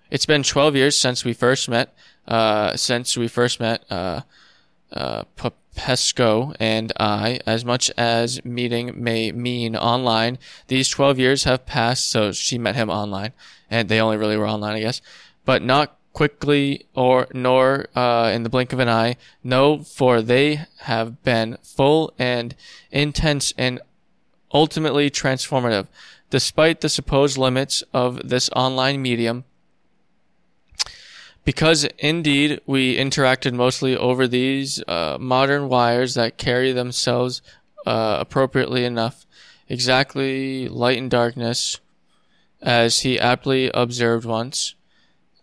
It's been 12 years since we first met, Pesco and I, as much as meeting may mean online, these 12 years have passed, so she met him online, and they only really were online, I guess, but not quickly or nor in the blink of an eye. No, for they have been full and intense and ultimately transformative. Despite the supposed limits of this online medium, because indeed we interacted mostly over these modern wires that carry themselves appropriately enough, exactly light and darkness, as he aptly observed once.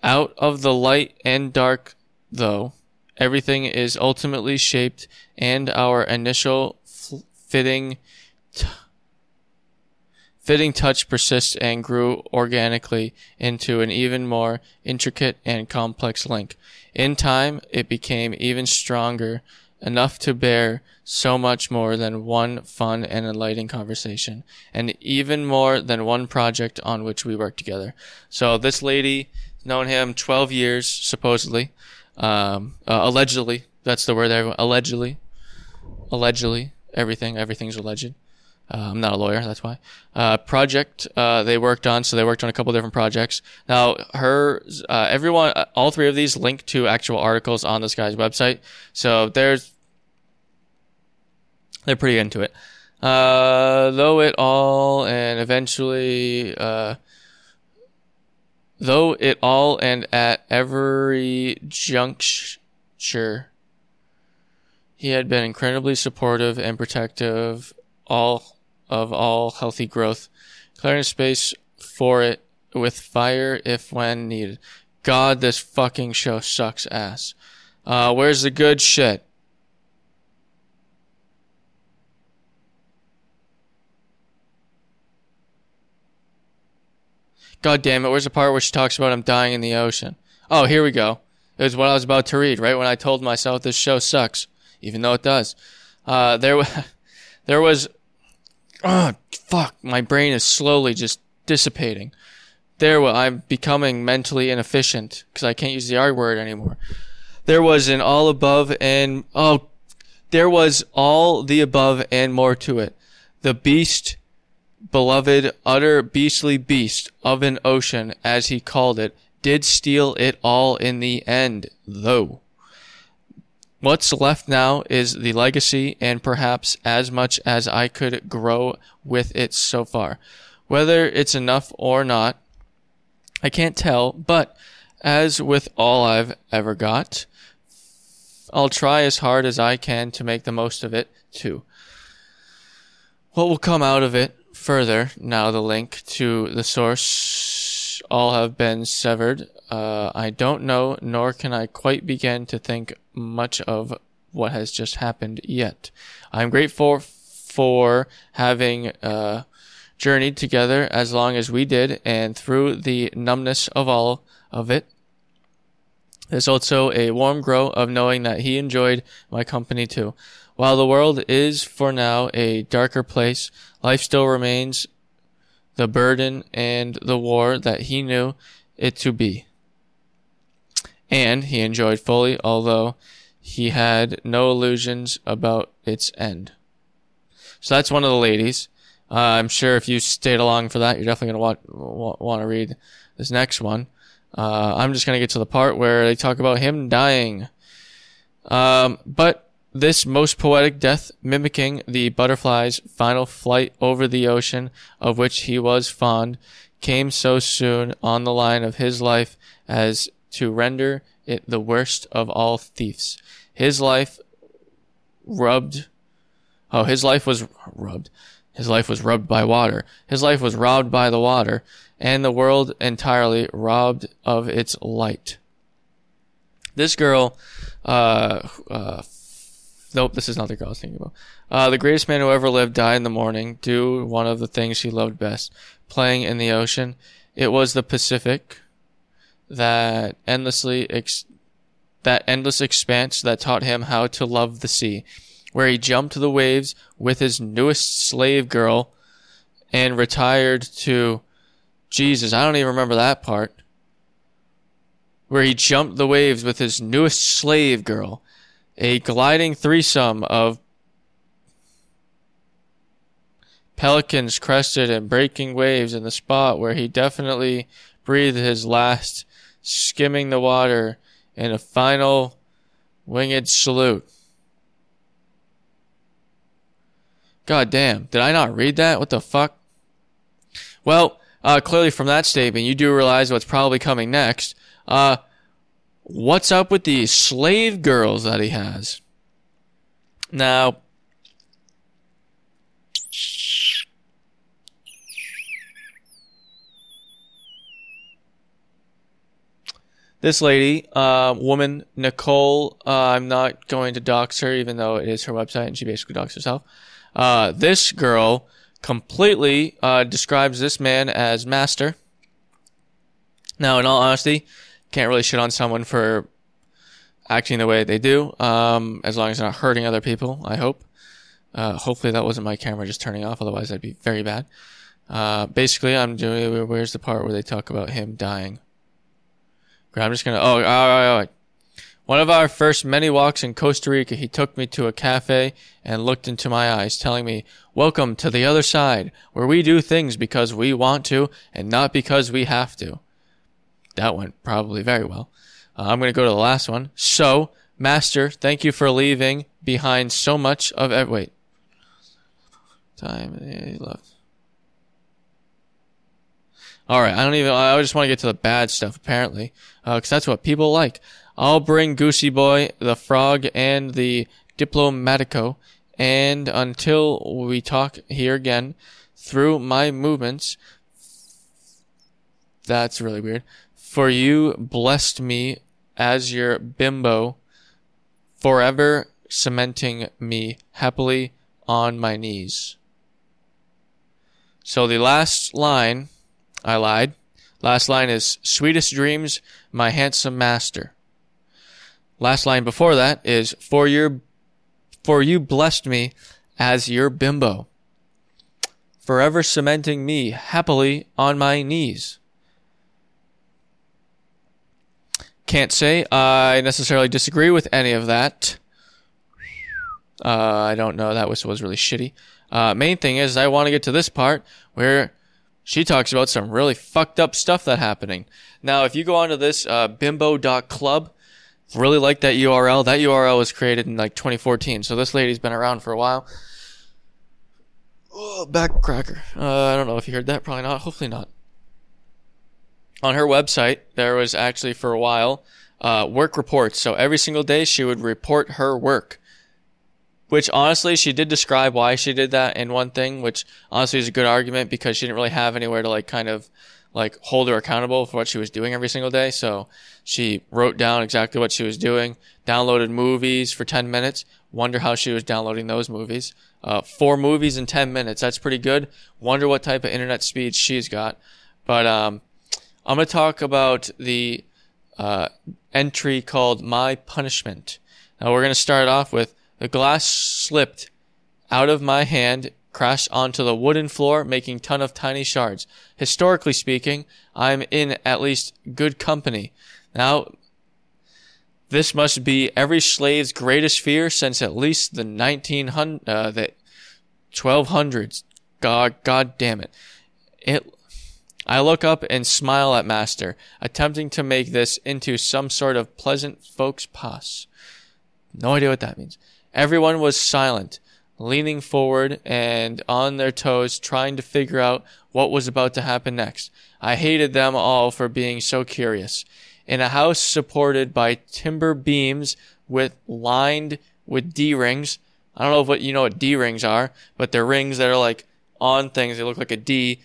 Out of the light and dark, though, everything is ultimately shaped, and our initial fitting touch persists and grew organically into an even more intricate and complex link. In time, it became even stronger, enough to bear so much more than one fun and enlightening conversation, and even more than one project on which we worked together. So this lady, known him 12 years, supposedly. Allegedly. That's the word. Allegedly. Allegedly. Everything's alleged. I'm not a lawyer, that's why. They worked on a couple different projects. Now, all three of these link to actual articles on this guy's website. So they're pretty into it. Though it all and at every juncture, he had been incredibly supportive and protective of all healthy growth, clearing space for it with fire if when needed. God, this fucking show sucks ass. Where's the good shit? God damn it, where's the part where she talks about him dying in the ocean? Oh, here we go. It was what I was about to read, right when I told myself this show sucks, even though it does. There was... my brain is slowly just dissipating. There, I'm becoming mentally inefficient because I can't use the R word anymore. There was an all above and, oh, there was all the above and more to it. The beast, beloved, utter beastly beast of an ocean, as he called it, did steal it all in the end, though. What's left now is the legacy and perhaps as much as I could grow with it so far. Whether it's enough or not, I can't tell, but as with all I've ever got, I'll try as hard as I can to make the most of it, too. What will come out of it further, now the link to the source, all have been severed. I don't know, nor can I quite begin to think much of what has just happened yet. I'm grateful for having journeyed together as long as we did, and through the numbness of all of it. There's also a warm glow of knowing that he enjoyed my company too. While the world is for now a darker place, life still remains the burden and the war that he knew it to be. And he enjoyed fully, although he had no illusions about its end. So that's one of the ladies. I'm sure if you stayed along for that, you're definitely going to want to read this next one. I'm just going to get to the part where they talk about him dying. But this most poetic death, mimicking the butterfly's final flight over the ocean of which he was fond, came so soon on the line of his life as to render it the worst of all thieves. His life was rubbed by water. His life was robbed by the water, and the world entirely robbed of its light. This girl, nope, this is not the girl I was thinking about. The greatest man who ever lived died in the morning, due one of the things he loved best, playing in the ocean. It was the Pacific, that endless expanse that taught him how to love the sea, where he jumped the waves with his newest slave girl and retired to... Jesus, I don't even remember that part. Where he jumped the waves with his newest slave girl. A gliding threesome of pelicans crested and breaking waves in the spot where he definitely breathed his last, skimming the water in a final winged salute. God damn, did I not read that? What the fuck? Well, clearly from that statement, you do realize what's probably coming next. What's up with these slave girls that he has? Now, this lady, woman, Nicole, I'm not going to dox her, even though it is her website and she basically doxes herself. This girl completely describes this man as master. Now, in all honesty, can't really shit on someone for acting the way they do, as long as they're not hurting other people, I hope. Hopefully that wasn't my camera just turning off, otherwise that'd be very bad. Basically, I'm doing... Where's the part where they talk about him dying? I'm just gonna... Oh, all right. One of our first many walks in Costa Rica, he took me to a cafe and looked into my eyes, telling me, "Welcome to the other side, where we do things because we want to and not because we have to." That went probably very well. I'm going to go to the last one. So, Master, thank you for leaving behind so much of... Wait. Time he left. All right, I just want to get to the bad stuff, apparently, because that's what people like. I'll bring Goosey Boy, the Frog, and the Diplomatico, and until we talk here again, through my movements, that's really weird, for you blessed me as your bimbo, forever cementing me happily on my knees. So the last line, I lied, last line is, "Sweetest dreams, my handsome master." Last line before that is, for you blessed me as your bimbo, forever cementing me happily on my knees. Can't say I necessarily disagree with any of that. I don't know. That was really shitty. Main thing is I want to get to this part where she talks about some really fucked up stuff that's happening. Now, if you go onto this bimbo.club, really like that URL. That URL was created in like 2014, so this lady's been around for a while. Oh, back cracker. I don't know if you heard that. Probably not. Hopefully not. On her website, there was actually for a while work reports. So every single day she would report her work, which honestly she did describe why she did that in one thing, which honestly is a good argument because she didn't really have anywhere to like kind of like hold her accountable for what she was doing every single day. So she wrote down exactly what she was doing, downloaded movies for 10 minutes. Wonder how she was downloading those movies. 4 movies in 10 minutes. That's pretty good. Wonder what type of internet speed she's got. But I'm going to talk about the entry called My Punishment. Now, we're going to start off with the glass slipped out of my hand, crashed onto the wooden floor, making ton of tiny shards. Historically speaking, I'm in at least good company. Now, this must be every slave's greatest fear since at least the 1200s. God damn it. I look up and smile at master, attempting to make this into some sort of pleasant folks pass. No idea what that means. Everyone was silent, leaning forward and on their toes, trying to figure out what was about to happen next. I hated them all for being so curious. In a house supported by timber beams lined with D-rings. I don't know if you know what D-rings are, but they're rings that are like on things. They look like a D.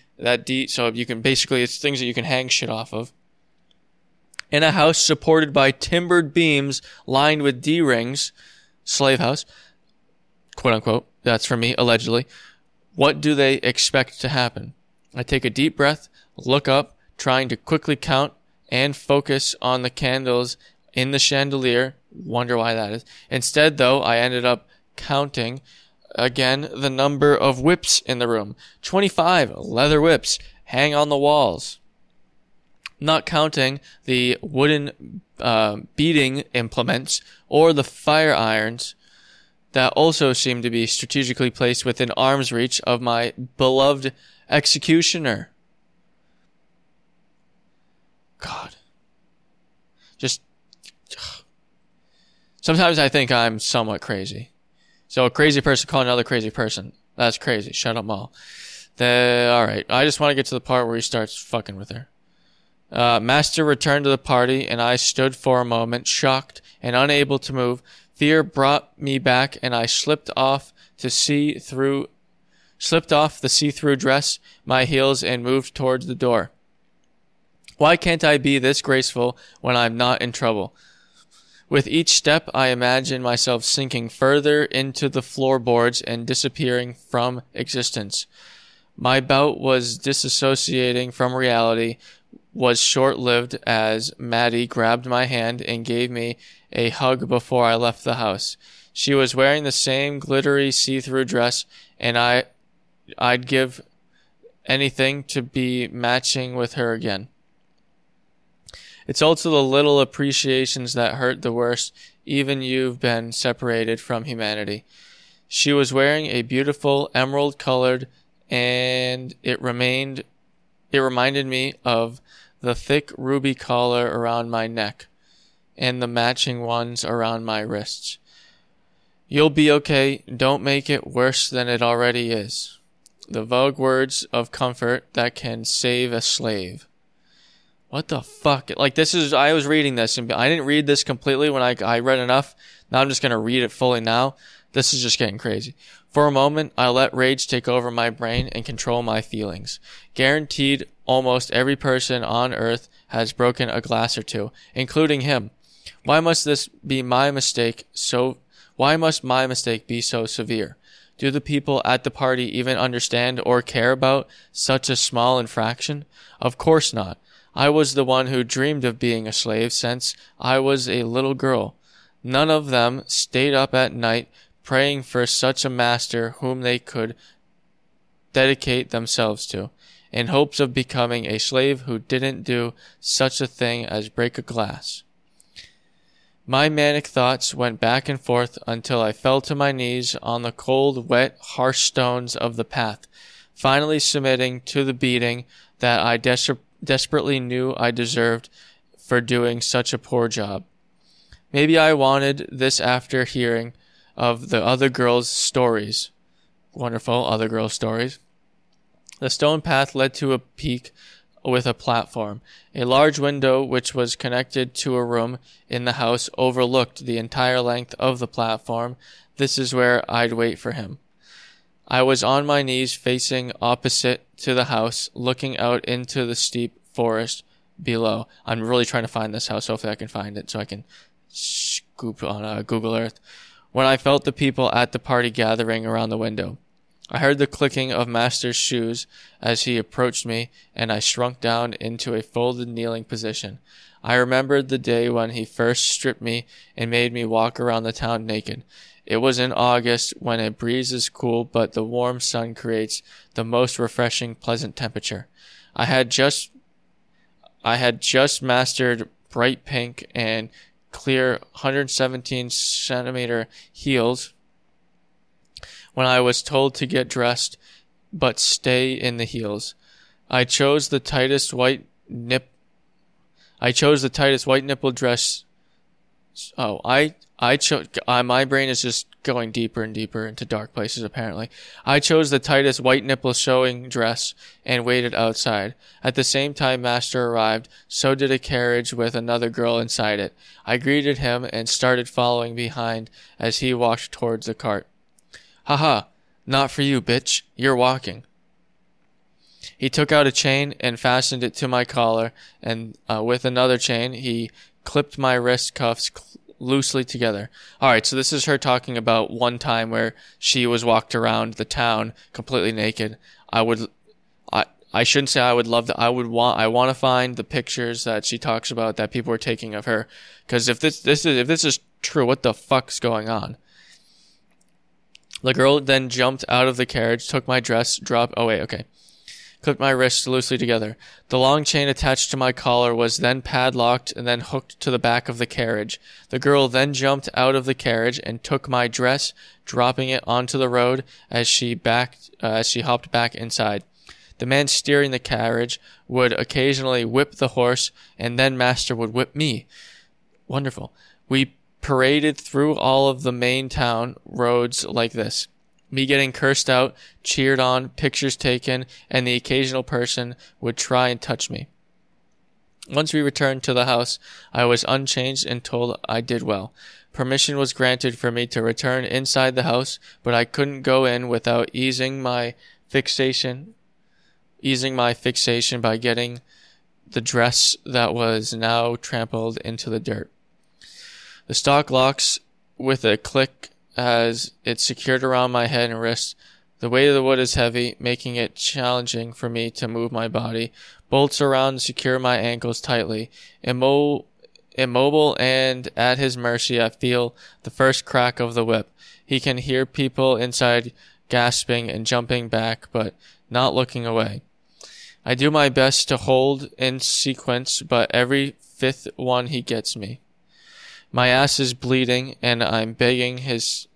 So you can basically, it's things that you can hang shit off of. In a house supported by timbered beams lined with D-rings, slave house, quote unquote, that's for me, allegedly. What do they expect to happen? I take a deep breath, look up, trying to quickly count and focus on the candles in the chandelier. Wonder why that is. Instead, though, I ended up counting again the number of whips in the room. 25 leather whips hang on the walls, not counting the wooden beating implements or the fire irons that also seem to be strategically placed within arm's reach of my beloved executioner. God, just sometimes I think I'm somewhat crazy. So a crazy person calling another crazy person. That's crazy. Shut up, Maul. All right. I just want to get to the part where he starts fucking with her. Master returned to the party, and I stood for a moment, shocked and unable to move. Fear brought me back, and I slipped off the see-through dress, my heels, and moved towards the door. Why can't I be this graceful when I'm not in trouble? With each step, I imagine myself sinking further into the floorboards and disappearing from existence. My bout was disassociating from reality was short-lived as Maddie grabbed my hand and gave me a hug before I left the house. She was wearing the same glittery see-through dress, and I'd give anything to be matching with her again. It's also the little appreciations that hurt the worst. Even you've been separated from humanity. She was wearing a beautiful emerald colored, and it reminded me of the thick ruby collar around my neck and the matching ones around my wrists. You'll be okay. Don't make it worse than it already is. The vague words of comfort that can save a slave. What the fuck? Like, I was reading this, and I didn't read this completely when I read enough. Now I'm just going to read it fully now. This is just getting crazy. For a moment, I let rage take over my brain and control my feelings. Guaranteed, almost every person on earth has broken a glass or two, including him. Why must my mistake be so severe? Do the people at the party even understand or care about such a small infraction? Of course not. I was the one who dreamed of being a slave since I was a little girl. None of them stayed up at night praying for such a master whom they could dedicate themselves to, in hopes of becoming a slave who didn't do such a thing as break a glass. My manic thoughts went back and forth until I fell to my knees on the cold, wet, harsh stones of the path, finally submitting to the beating that I desperately knew I deserved for doing such a poor job. Maybe I wanted this after hearing of the other girls' stories. Wonderful, other girls' stories. The stone path led to a peak with a platform. A large window which was connected to a room in the house overlooked the entire length of the platform. This is where I'd wait for him. I was on my knees facing opposite to the house, looking out into the steep forest below. I'm really trying to find this house. Hopefully I can find it so I can scoop on Google Earth. When I felt the people at the party gathering around the window, I heard the clicking of Master's shoes as he approached me, and I shrunk down into a folded kneeling position. I remembered the day when he first stripped me and made me walk around the town naked. It was in August, when a breeze is cool, but the warm sun creates the most refreshing, pleasant temperature. I had just mastered bright pink and clear 117 centimeter heels when I was told to get dressed, but stay in the heels. I chose the tightest white nipple dress. My brain is just going deeper and deeper into dark places, apparently. I chose the tightest white nipple showing dress and waited outside. At the same time Master arrived, so did a carriage with another girl inside it. I greeted him and started following behind as he walked towards the cart. Haha, not for you, bitch. You're walking. He took out a chain and fastened it to my collar, and with another chain, he clipped my wrist cuffs loosely together. All right, so this is her talking about one time where she was walked around the town completely naked. I want to find the pictures that she talks about that people were taking of her, because if this is true, what the fuck's going on? The girl then jumped out of the carriage, took my dress, clipped my wrists loosely together. The long chain attached to my collar was then padlocked and then hooked to the back of the carriage. The girl then jumped out of the carriage and took my dress, dropping it onto the road as she hopped back inside. The man steering the carriage would occasionally whip the horse, and then Master would whip me. Wonderful. We paraded through all of the main town roads like this. Me getting cursed out, cheered on, pictures taken, and the occasional person would try and touch me. Once we returned to the house, I was unchanged and told I did well. Permission was granted for me to return inside the house, but I couldn't go in without easing my fixation by getting the dress that was now trampled into the dirt. The stock locks with a click as it's secured around my head and wrists. The weight of the wood is heavy, making it challenging for me to move my body. Bolts around secure my ankles tightly. Immobile and at his mercy, I feel the first crack of the whip. He can hear people inside gasping and jumping back, but not looking away. I do my best to hold in sequence, but every fifth one he gets me. My ass is bleeding, and I'm begging his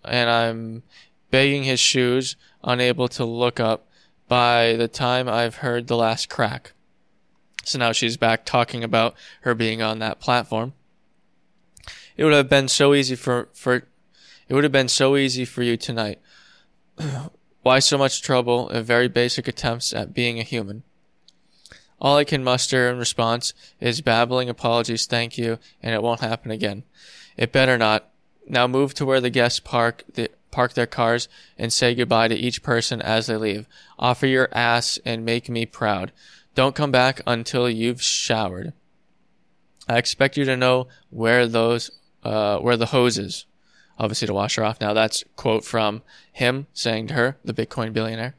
shoes, unable to look up by the time I've heard the last crack. So now she's back talking about her being on that platform. It would have been so easy for you tonight. Why so much trouble and very basic attempts at being a human? All I can muster in response is babbling apologies, thank you, and it won't happen again. It better not. Now move to where the guests park their cars and say goodbye to each person as they leave. Offer your ass and make me proud. Don't come back until you've showered. I expect you to know where the hose is. Obviously to wash her off. Now that's a quote from him saying to her, the Bitcoin billionaire.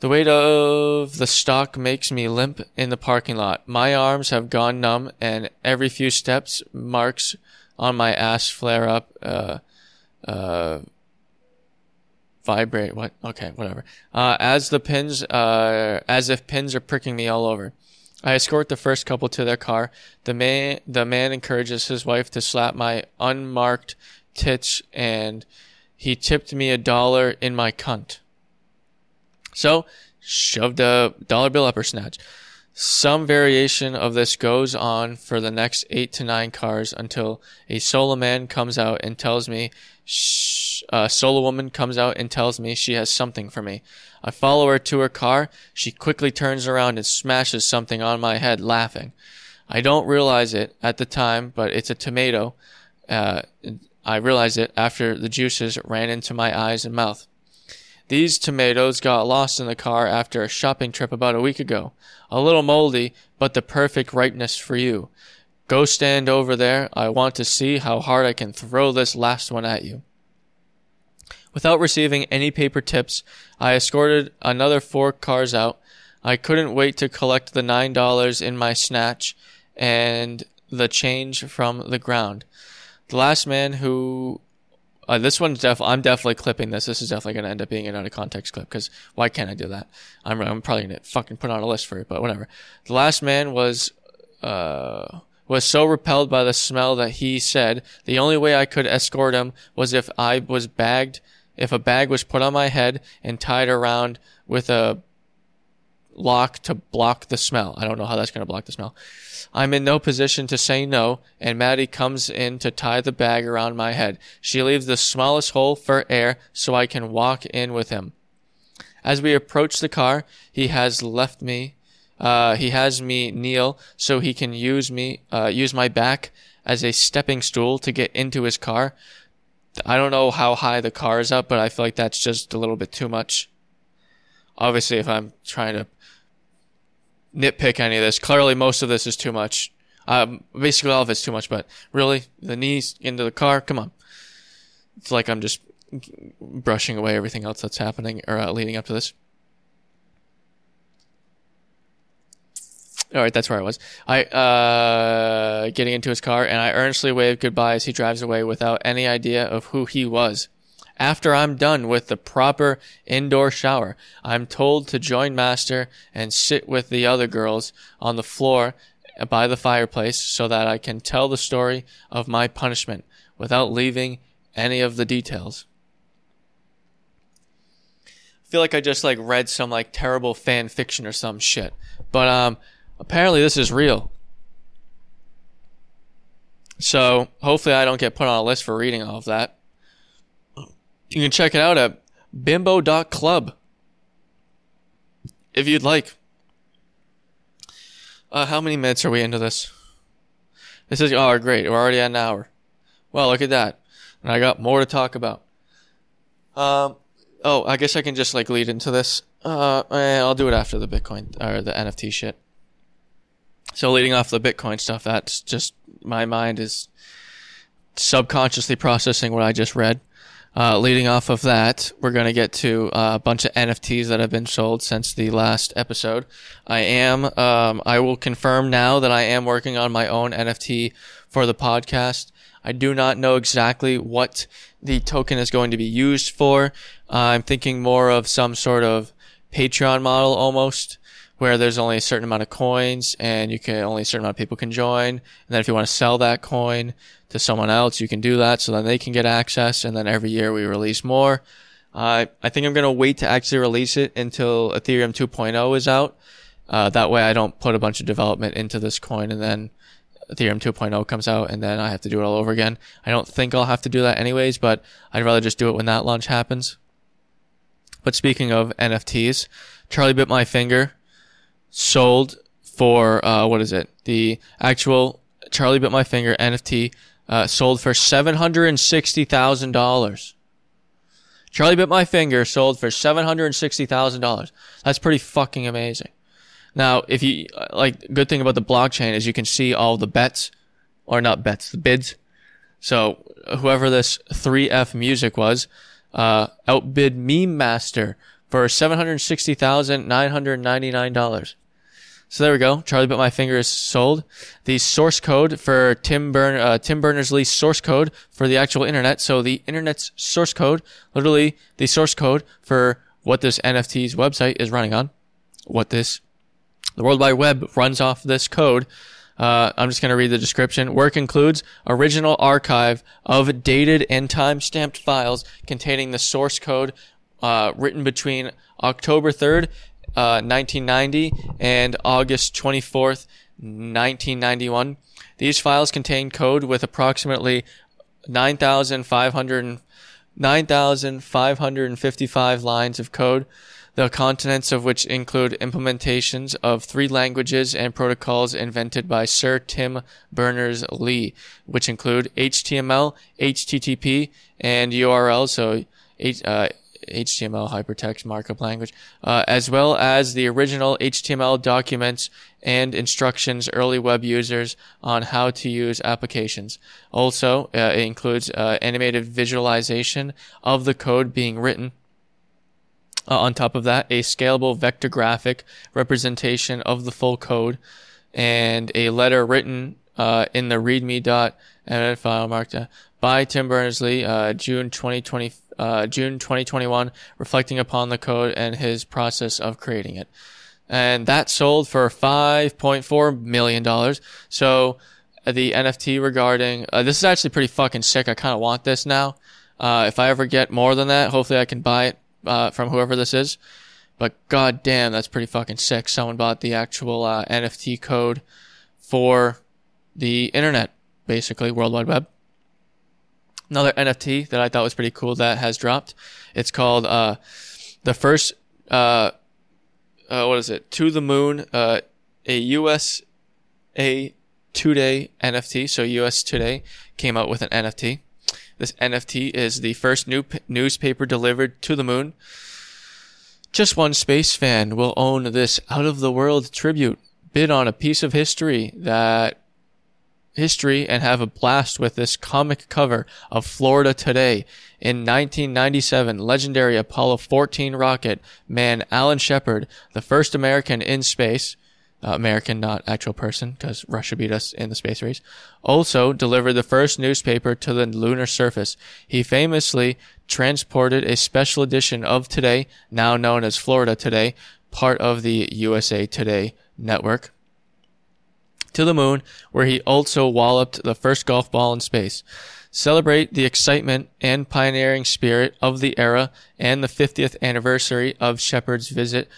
The weight of the stock makes me limp in the parking lot. My arms have gone numb, and every few steps, marks on my ass flare up, vibrate. What? Okay, whatever. As if pins are pricking me all over. I escort the first couple to their car. The man encourages his wife to slap my unmarked tits, and he tipped me $1 in my cunt. So, shoved a $1 bill up her snatch. Some variation of this goes on for the next 8 to 9 cars until a solo man comes out and tells me, a solo woman comes out and tells me she has something for me. I follow her to her car. She quickly turns around and smashes something on my head, laughing. I don't realize it at the time, but it's a tomato. I realized it after the juices ran into my eyes and mouth. These tomatoes got lost in the car after a shopping trip about a week ago. A little moldy, but the perfect ripeness for you. Go stand over there. I want to see how hard I can throw this last one at you. Without receiving any paper tips, I escorted another 4 cars out. I couldn't wait to collect the $9 in my snatch and the change from the ground. The last man who... I'm definitely clipping this. This is definitely going to end up being an out of context clip, because why can't I do that? I'm probably going to fucking put on a list for it, but whatever. The last man was so repelled by the smell that he said the only way I could escort him was if I was bagged, if a bag was put on my head and tied around with a lock to block the smell. I don't know how that's going to block the smell. I'm in no position to say no, and Maddie comes in to tie the bag around my head. She leaves the smallest hole for air so I can walk in with him. As we approach the car, he has me kneel so he can use my back as a stepping stool to get into his car. I don't know how high the car is up, but I feel like that's just a little bit too much. Obviously, if I'm trying to nitpick any of this, clearly most of this is too much. Basically all of it's too much, but really, the knees into the car, come on. It's like I'm just brushing away everything else that's happening or leading up to this. All right, that's where I was. I getting into his car, and I earnestly wave goodbye as he drives away without any idea of who he was. After I'm done with the proper indoor shower, I'm told to join Master and sit with the other girls on the floor by the fireplace so that I can tell the story of my punishment without leaving any of the details. I feel like I just read some terrible fan fiction or some shit, but apparently this is real. So hopefully I don't get put on a list for reading all of that. You can check it out at bimbo.club if you'd like. How many minutes are we into this? This is... Oh, great. We're already at an hour. Well, look at that. And I got more to talk about. Oh, I guess I can just lead into this. I'll do it after the Bitcoin or the NFT shit. So leading off the Bitcoin stuff, that's just... My mind is subconsciously processing what I just read. Leading off of that, we're going to get to a bunch of NFTs that have been sold since the last episode. I will confirm now that I am working on my own NFT for the podcast. I do not know exactly what the token is going to be used for. I'm thinking more of some sort of Patreon model almost, where there's only a certain amount of coins and only a certain amount of people can join. And then if you want to sell that coin to someone else, you can do that. So then they can get access. And then every year we release more. I think I'm going to wait to actually release it until Ethereum 2.0 is out. That way I don't put a bunch of development into this coin and then Ethereum 2.0 comes out and then I have to do it all over again. I don't think I'll have to do that anyways, but I'd rather just do it when that launch happens. But speaking of NFTs, Charlie Bit My Finger sold for the actual Charlie Bit My Finger NFT sold for $760,000. Charlie Bit My Finger sold for $760,000. That's pretty fucking amazing. Now, if you good thing about the blockchain is you can see all the the bids. So whoever this 3F Music was outbid Meme Master for $760,999. So there we go. Charlie Bit My Finger is sold. The source code for Tim Berners-Lee's source code for the actual internet. So the internet's source code, literally the source code for what this NFT's website is running on, what this The World Wide Web runs off this code. I'm just going to read the description. Work includes original archive of dated and time-stamped files containing the source code written between October 3rd, 1990 and August 24th, 1991. These files contain code with approximately 9,555 lines of code, the contents of which include implementations of three languages and protocols invented by Sir Tim Berners-Lee, which include HTML, HTTP, and URL, so HTML, hypertext markup language, as well as the original HTML documents and instructions early web users on how to use applications. Also, it includes animated visualization of the code being written. On top of that, a scalable vector graphic representation of the full code and a letter written in the readme.md file marked by Tim Berners-Lee, June 2021, reflecting upon the code and his process of creating it. And that sold for $5.4 million. So the NFT regarding... this is actually pretty fucking sick. I kind of want this now. If I ever get more than that, hopefully I can buy it from whoever this is. But goddamn, that's pretty fucking sick. Someone bought the actual NFT code for the internet, basically, World Wide Web. Another NFT that I thought was pretty cool that has dropped. It's called the first to the moon, a USA Today NFT. So US Today came out with an NFT. This NFT is the first new newspaper delivered to the moon. Just one space fan will own this out of the world tribute. Bid on a piece of history and have a blast with this comic cover of Florida Today. In 1997, legendary Apollo 14 rocket man Alan Shepard, the first American in space, American, not actual person, because Russia beat us in the space race, also delivered the first newspaper to the lunar surface. He famously transported a special edition of Today, now known as Florida Today, part of the USA Today network, to the moon, where he also walloped the first golf ball in space. Celebrate the excitement and pioneering spirit of the era and the 50th anniversary of Shepard's visit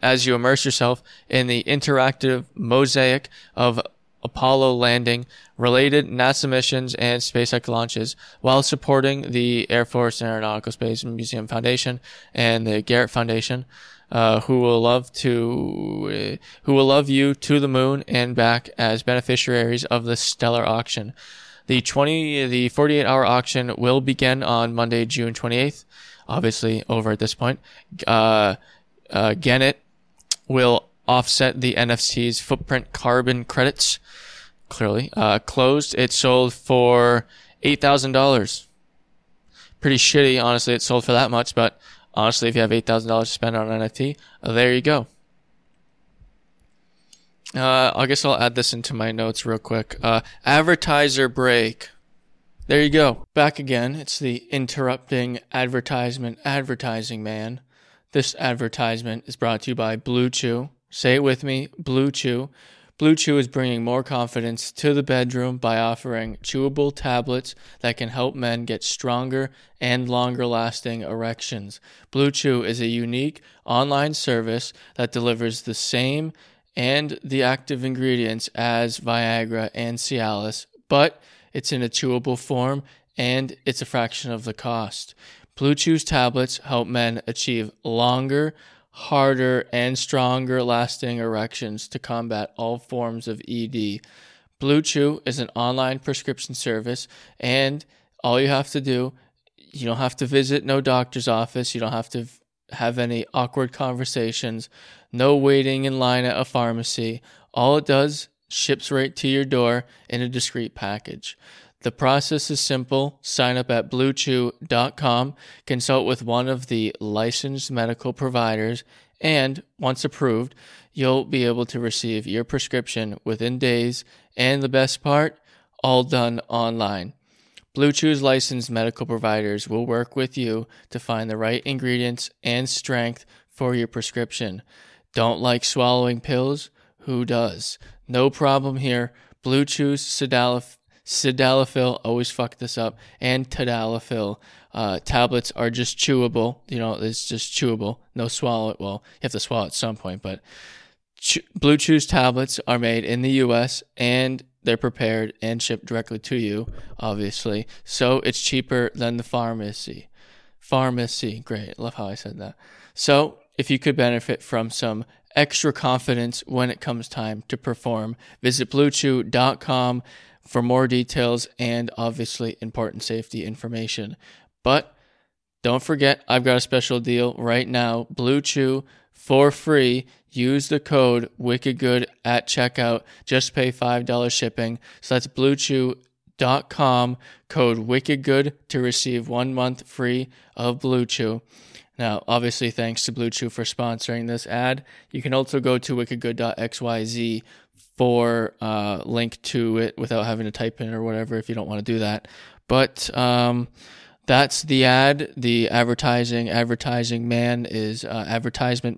as you immerse yourself in the interactive mosaic of Apollo landing, related NASA missions, and SpaceX launches, while supporting the Air Force Aeronautical Space Museum Foundation and the Garrett Foundation, who will love you to the moon and back as beneficiaries of the stellar auction. The 48-hour auction will begin on Monday, June 28th. Obviously, over at this point, Gennett will offset the NFT's footprint carbon credits. Clearly, closed. It sold for $8,000. Pretty shitty, honestly. It sold for that much, but honestly, if you have $8,000 to spend on an NFT, there you go. I guess I'll add this into my notes real quick. Advertiser break. There you go. Back again. It's the interrupting advertising man. This advertisement is brought to you by Blue Chew. Say it with me, Blue Chew. Blue Chew is bringing more confidence to the bedroom by offering chewable tablets that can help men get stronger and longer-lasting erections. Blue Chew is a unique online service that delivers the same and the active ingredients as Viagra and Cialis, but it's in a chewable form and it's a fraction of the cost. Blue Chew's tablets help men achieve longer, harder, and stronger lasting erections to combat all forms of ED. Blue Chew is an online prescription service, and all you have to do, you don't have to visit no doctor's office, you don't have to have any awkward conversations, no waiting in line at a pharmacy. All it does, ships right to your door in a discreet package. The process is simple. Sign up at bluechew.com, consult with one of the licensed medical providers, and once approved, you'll be able to receive your prescription within days, and the best part, all done online. Blue Chew's licensed medical providers will work with you to find the right ingredients and strength for your prescription. Don't like swallowing pills? Who does? No problem here. Blue Chew, Sildenafil, always fuck this up, and Tadalafil. Tablets are just chewable. You know, it's just chewable. No swallow it. Well, you have to swallow it at some point, but Blue Chew's tablets are made in the U.S. and they're prepared and shipped directly to you, obviously. So it's cheaper than the pharmacy. Great. I love how I said that. So if you could benefit from some extra confidence when it comes time to perform, visit bluechew.com for more details and obviously important safety information. But don't forget, I've got a special deal right now. Blue Chew for free. Use the code wickedgood at checkout. Just pay $5 shipping. So that's bluechew.com, code wickedgood to receive 1 month free of Blue Chew. Now, obviously, thanks to Blue Chew for sponsoring this ad. You can also go to wickedgood.xyz for link to it without having to type in or whatever if you don't want to do that. But that's the ad. The advertisement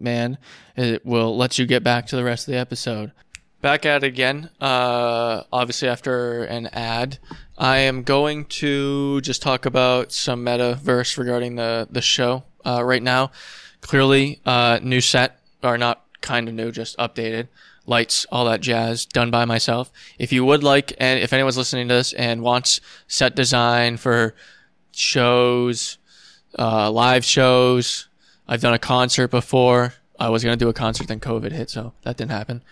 man. It will let you get back to the rest of the episode. Back at it again, obviously after an ad. I am going to just talk about some metaverse regarding the show right now. Clearly, new set, or not kind of new, just updated. Lights, all that jazz, done by myself. If you would like, and if anyone's listening to this and wants set design for shows, live shows, I've done a concert before. I was going to do a concert, then COVID hit, so that didn't happen.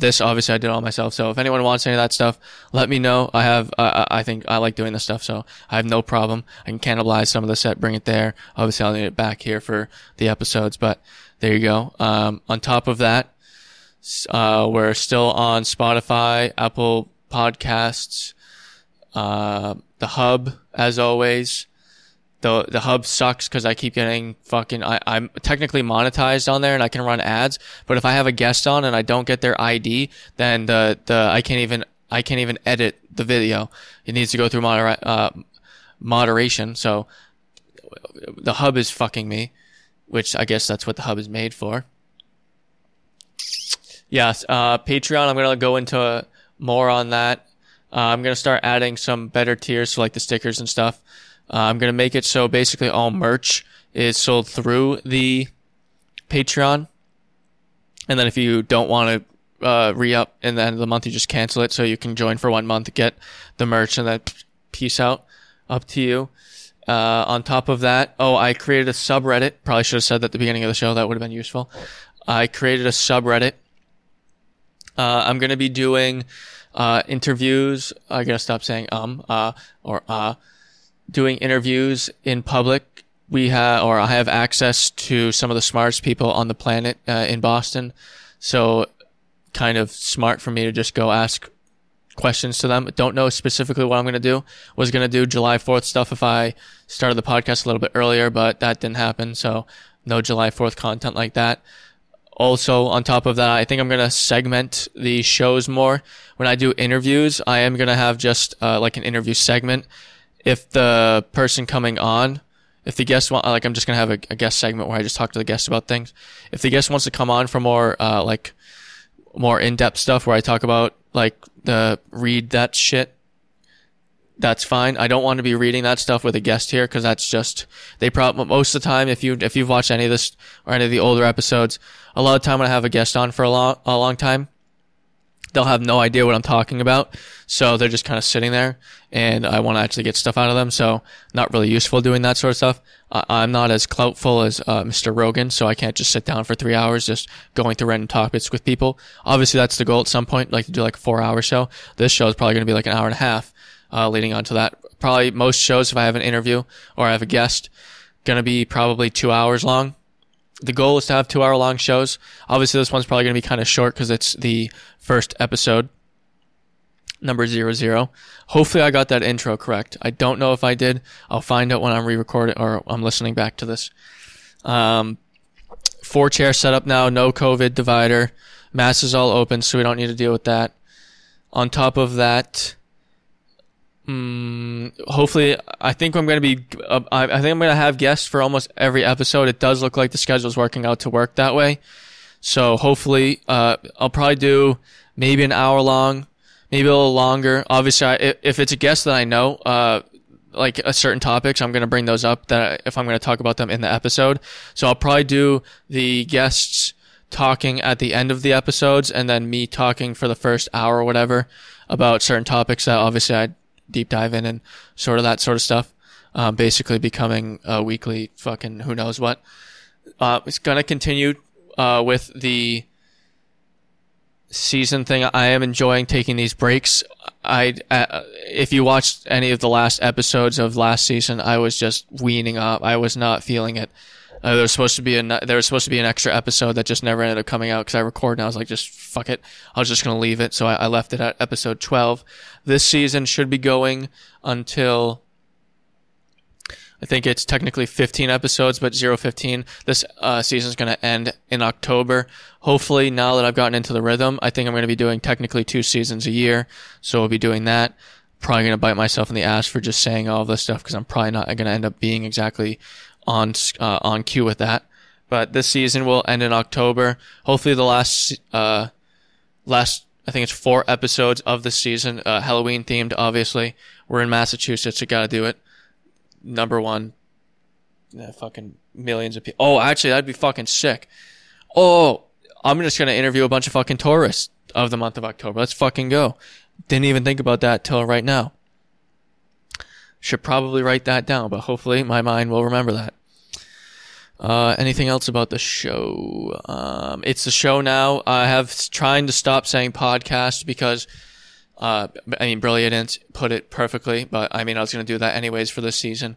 This, obviously, I did all myself. So if anyone wants any of that stuff, let me know. I have, I think I like doing this stuff, so I have no problem. I can cannibalize some of the set, bring it there. Obviously, I'll need it back here for the episodes, but there you go. On top of that, we're still on Spotify, Apple Podcasts, the Hub, as always. The Hub sucks because I keep getting fucking... I'm technically monetized on there and I can run ads, but if I have a guest on and I don't get their ID, then I can't even edit the video. It needs to go through moderation. So the Hub is fucking me, which I guess that's what the Hub is made for. Yes, Patreon, I'm gonna go into more on that. I'm gonna start adding some better tiers, so like the stickers and stuff. I'm going to make it so basically all merch is sold through the Patreon. And then if you don't want to re-up in the end of the month, you just cancel it. So you can join for 1 month, get the merch, and then peace out. Up to you. On top of that, I created a subreddit. Probably should have said that at the beginning of the show. That would have been useful. I created a subreddit. I'm going to be doing interviews. I got to stop saying doing interviews in public. I have access to some of the smartest people on the planet in Boston. So kind of smart for me to just go ask questions to them. Don't know specifically what I'm going to do. Was going to do July 4th stuff if I started the podcast a little bit earlier, but that didn't happen. So no July 4th content like that. Also, on top of that, I think I'm going to segment the shows more. When I do interviews, I am going to have just like an interview segment. If the person coming on, if the guest wants, like I'm just going to have a guest segment where I just talk to the guest about things. If the guest wants to come on for more, like more in-depth stuff where I talk about like read that shit, that's fine. I don't want to be reading that stuff with a guest here because that's just, they probably, most of the time, if you've watched any of this or any of the older episodes, a lot of time when I have a guest on for a long time, they'll have no idea what I'm talking about. So they're just kind of sitting there and I want to actually get stuff out of them. So not really useful doing that sort of stuff. I'm not as cloutful as Mr. Rogan, so I can't just sit down for 3 hours just going through random topics with people. Obviously, that's the goal at some point, like to do like a 4-hour show. This show is probably going to be like an hour and a half leading on to that. Probably most shows, if I have an interview or I have a guest, going to be probably 2 hours long. The goal is to have 2 hour long shows. Obviously, this one's probably going to be kind of short because it's the first episode, number 00. Hopefully, I got that intro correct. I don't know if I did. I'll find out when I'm re-recording or I'm listening back to this. 4-chair setup now, no COVID divider. Mass is all open, so we don't need to deal with that. On top of that, hopefully, I think I'm going to have guests for almost every episode. It does look like the schedule's working out to work that way. So hopefully, I'll probably do maybe an hour long, maybe a little longer. Obviously, if it's a guest that I know, like a certain topics, I'm going to bring those up that if I'm going to talk about them in the episode. So I'll probably do the guests talking at the end of the episodes and then me talking for the first hour or whatever about certain topics that obviously I deep dive in and sort of that sort of stuff. Basically becoming a weekly fucking who knows what. It's going to continue with the season thing. I am enjoying taking these breaks. If you watched any of the last episodes of last season, I was just weaning up. I was not feeling it. There was supposed to be an extra episode that just never ended up coming out because I recorded and I was like, just fuck it. I was just going to leave it. So I left it at episode 12. This season should be going until, I think it's technically 15 episodes, but 0-15. This season is going to end in October. Hopefully, now that I've gotten into the rhythm, I think I'm going to be doing technically 2 seasons a year. So I'll be doing that. Probably going to bite myself in the ass for just saying all this stuff because I'm probably not going to end up being exactly on cue with that. But this season will end in October. Hopefully the last I think it's 4 episodes of the season, Halloween themed, obviously. We're in Massachusetts, so gotta do it. Number one, fucking millions of people. Oh, actually, that'd be fucking sick. Oh, I'm just gonna interview a bunch of fucking tourists of the month of October. Let's fucking go. Didn't even think about that till right now. Should probably write that down, but hopefully my mind will remember that. Anything else about the show? It's the show now. I have trying to stop saying podcast because, Brilliant put it perfectly, but I was going to do that anyways for this season.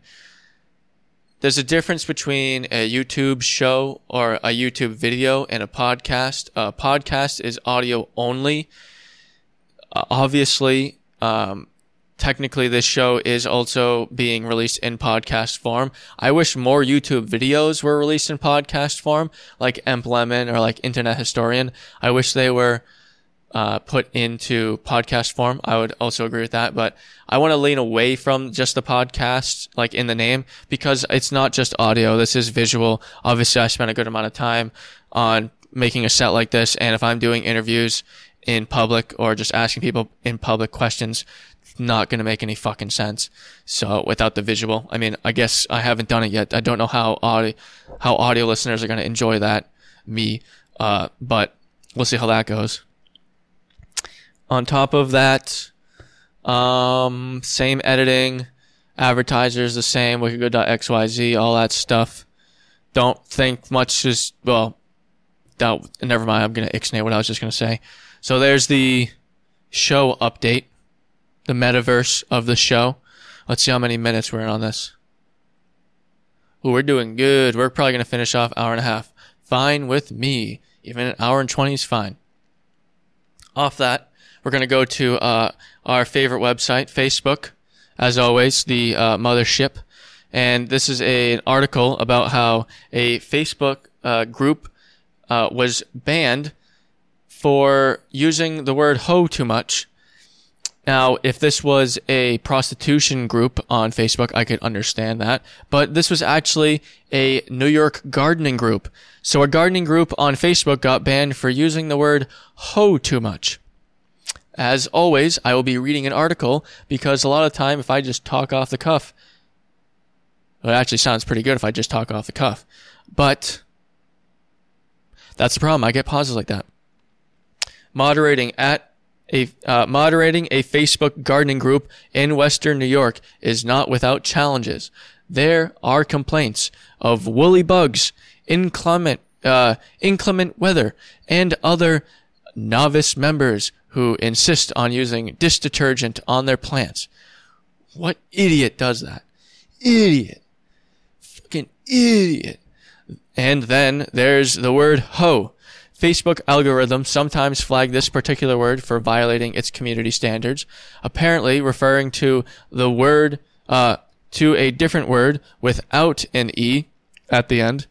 There's a difference between a YouTube show or a YouTube video and a podcast. A podcast is audio only. Obviously, technically, this show is also being released in podcast form. I wish more YouTube videos were released in podcast form, like Emp Lemon or like Internet Historian. I wish they were put into podcast form. I would also agree with that, but I want to lean away from just the podcast, like in the name, because it's not just audio. This is visual. Obviously, I spent a good amount of time on making a set like this, and if I'm doing interviews in public or just asking people in public questions, not going to make any fucking sense. So without the visual, I guess I haven't done it yet. I don't know how audio listeners are going to enjoy that, but we'll see how that goes. On top of that, same editing, advertisers the same, wickedgood.xyz, all that stuff. Don't think much is, never mind. I'm going to ixnay what I was just going to say. So there's the show update. The metaverse of the show. Let's see how many minutes we're in on this. Ooh, we're doing good. We're probably going to finish off 1.5 hours. Fine with me. Even 1 hour and 20 is fine. Off that, we're going to go to our favorite website, Facebook. As always, the mothership. And this is an article about how a Facebook group was banned for using the word hoe too much. Now, if this was a prostitution group on Facebook, I could understand that. But this was actually a New York gardening group. So a gardening group on Facebook got banned for using the word hoe too much. As always, I will be reading an article because a lot of time if I just talk off the cuff, well, it actually sounds pretty good if I just talk off the cuff. But that's the problem. I get pauses like that. Moderating a Facebook gardening group in Western New York is not without challenges. There are complaints of woolly bugs, inclement weather, and other novice members who insist on using dish detergent on their plants. What idiot does that? Idiot. Fucking idiot. And then there's the word hoe. Facebook algorithms sometimes flag this particular word for violating its community standards, apparently referring to the word to a different word without an E at the end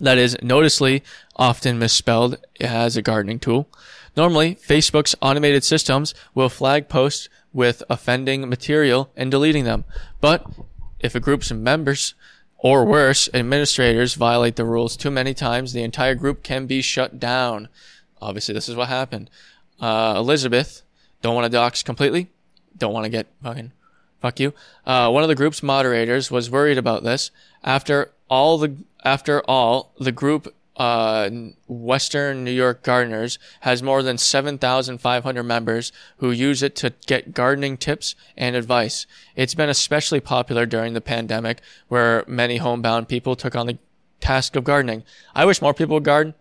that is noticeably often misspelled as a gardening tool. Normally, Facebook's automated systems will flag posts with offending material and deleting them, but if a group's members Or worse, administrators violate the rules too many times, the entire group can be shut down. Obviously, this is what happened. Elizabeth, don't want to dox completely. Don't want to get fucking... Fuck you. One of the group's moderators was worried about this. After all, the group Western New York Gardeners has more than 7,500 members who use it to get gardening tips and advice. It's been especially popular during the pandemic, where many homebound people took on the task of gardening. I wish more people would garden.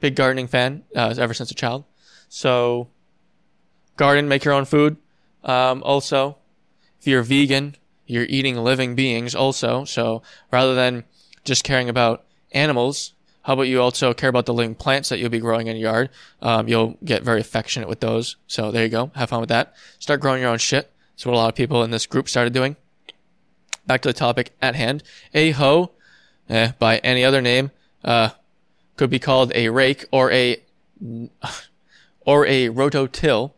Big gardening fan ever since a child. So, garden, make your own food. Also, if you're vegan, you're eating living beings also. So rather than just caring about animals, how about you also care about the living plants that you'll be growing in your yard? You'll get very affectionate with those. So there you go. Have fun with that. Start growing your own shit. That's what a lot of people in this group started doing. Back to the topic at hand. A hoe, by any other name, could be called a rake or a rototill.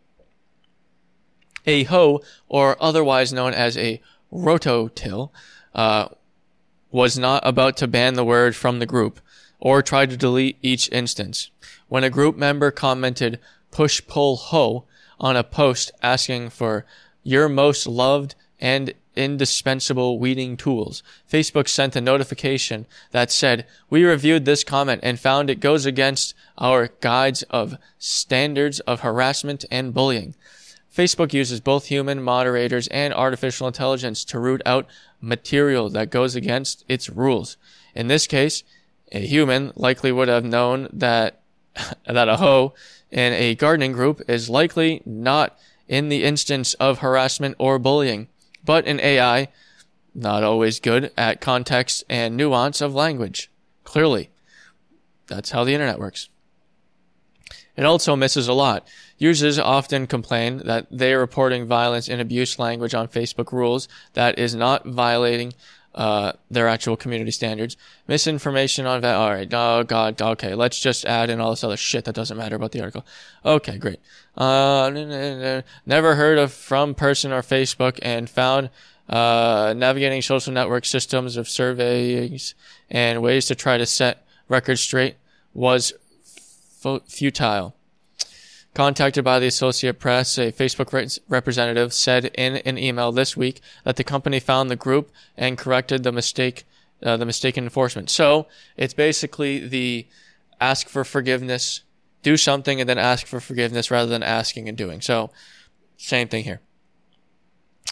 A hoe, or otherwise known as a rototill, was not about to ban the word from the group or try to delete each instance. When a group member commented push-pull hoe on a post asking for your most loved and indispensable weeding tools, Facebook sent a notification that said, "We reviewed this comment and found it goes against our guides of standards of harassment and bullying." Facebook uses both human moderators and artificial intelligence to root out material that goes against its rules. In this case, a human likely would have known that a hoe in a gardening group is likely not in the instance of harassment or bullying. But an AI, not always good at context and nuance of language. Clearly, that's how the internet works. It also misses a lot. Users often complain that they are reporting violence and abuse language on Facebook rules that is not violating their actual community standards. Misinformation on... all right. Oh, God. Okay. Let's just add in all this other shit that doesn't matter about the article. Okay, great. Never heard of from person or Facebook and found navigating social network systems of surveys and ways to try to set records straight was futile. Contacted by the Associated Press, a Facebook representative said in an email this week that the company found the group and corrected the mistaken enforcement. So it's basically the ask for forgiveness, do something and then ask for forgiveness rather than asking and doing. So same thing here.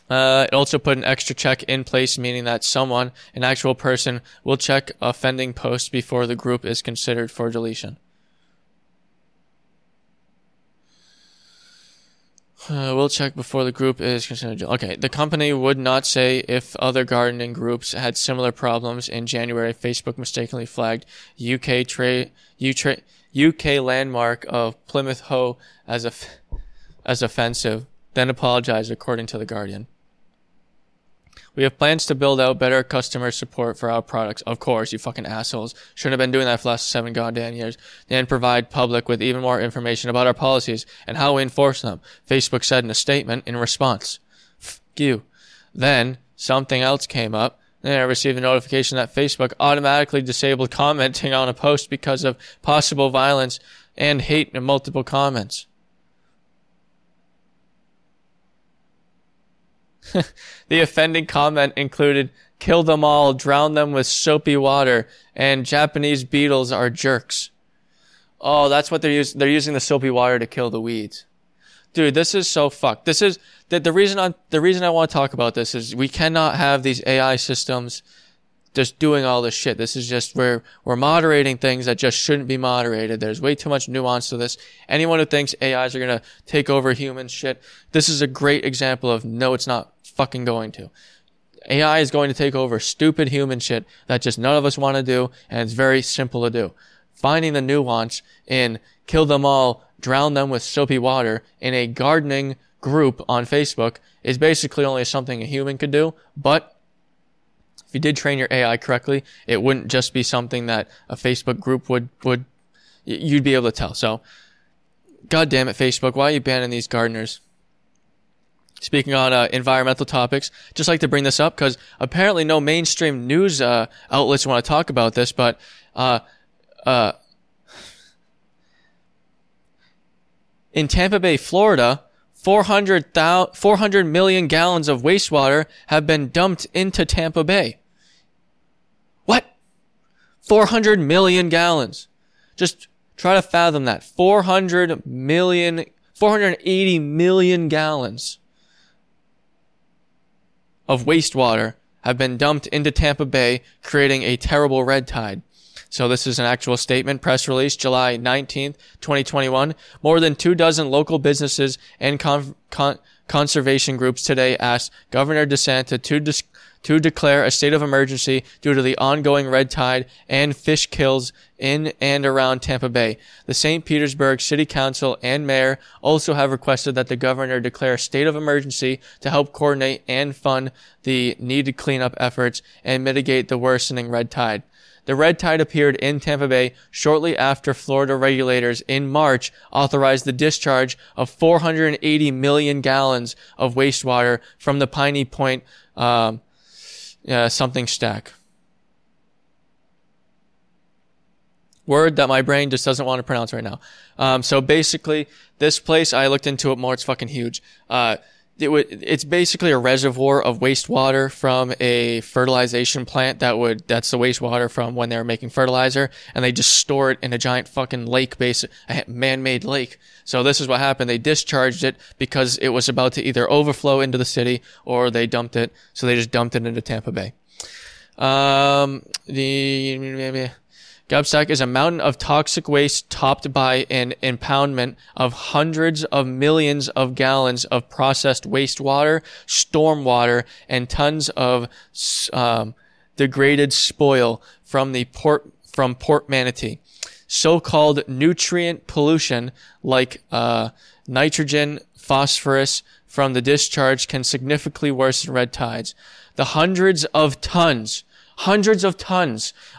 It also put an extra check in place, meaning that someone, an actual person, will check offending posts before the group is considered for deletion. We'll check before the group is considered. Okay, the company would not say if other gardening groups had similar problems. In January, Facebook mistakenly flagged UK landmark of Plymouth Hoe as offensive, then apologized, according to The Guardian. We have plans to build out better customer support for our products. Of course, you fucking assholes. Shouldn't have been doing that for the last 7 goddamn years. And provide public with even more information about our policies and how we enforce them, Facebook said in a statement in response. Fuck you. Then, something else came up. Then I received a notification that Facebook automatically disabled commenting on a post because of possible violence and hate in multiple comments. The offending comment included, "Kill them all, drown them with soapy water, and Japanese beetles are jerks." Oh, that's what they're using. They're using the soapy water to kill the weeds. Dude, this is so fucked. This is the reason I want to talk about this is we cannot have these AI systems just doing all this shit. This is just we're moderating things that just shouldn't be moderated. There's way too much nuance to this. Anyone who thinks AIs are going to take over human shit, this is a great example of no, it's not fucking going to. AI is going to take over stupid human shit that just none of us want to do, and it's very simple to do. Finding the nuance in kill them all, drown them with soapy water in a gardening group on Facebook is basically only something a human could do, but if you did train your AI correctly, it wouldn't just be something that a Facebook group would you'd be able to tell. So, goddamn it, Facebook, why are you banning these gardeners? Speaking on environmental topics, just like to bring this up because apparently no mainstream news outlets want to talk about this, but in Tampa Bay, Florida, 400 million gallons of wastewater have been dumped into Tampa Bay. What? 400 million gallons. Just try to fathom that. 400 million, 480 million gallons of wastewater have been dumped into Tampa Bay, creating a terrible red tide. So this is an actual statement, press release, July 19th, 2021. More than 24 local businesses and conservation groups today asked Governor DeSantis to declare a state of emergency due to the ongoing red tide and fish kills in and around Tampa Bay. The St. Petersburg City Council and Mayor also have requested that the governor declare a state of emergency to help coordinate and fund the needed cleanup efforts and mitigate the worsening red tide. The red tide appeared in Tampa Bay shortly after Florida regulators in March authorized the discharge of 480 million gallons of wastewater from the Piney Point something stack. Word that my brain just doesn't want to pronounce right now. So basically, this place, I looked into it more. It's fucking huge. It's basically a reservoir of wastewater from a fertilization plant that's the wastewater from when they were making fertilizer, and they just store it in a giant fucking lake, a man-made lake. So this is what happened. They discharged it because it was about to either overflow into the city or they dumped it. So they just dumped it into Tampa Bay. Gobstock is a mountain of toxic waste topped by an impoundment of hundreds of millions of gallons of processed wastewater, stormwater, and tons of degraded spoil from Port Manatee. So-called nutrient pollution like nitrogen, phosphorus from the discharge can significantly worsen red tides. The hundreds of tons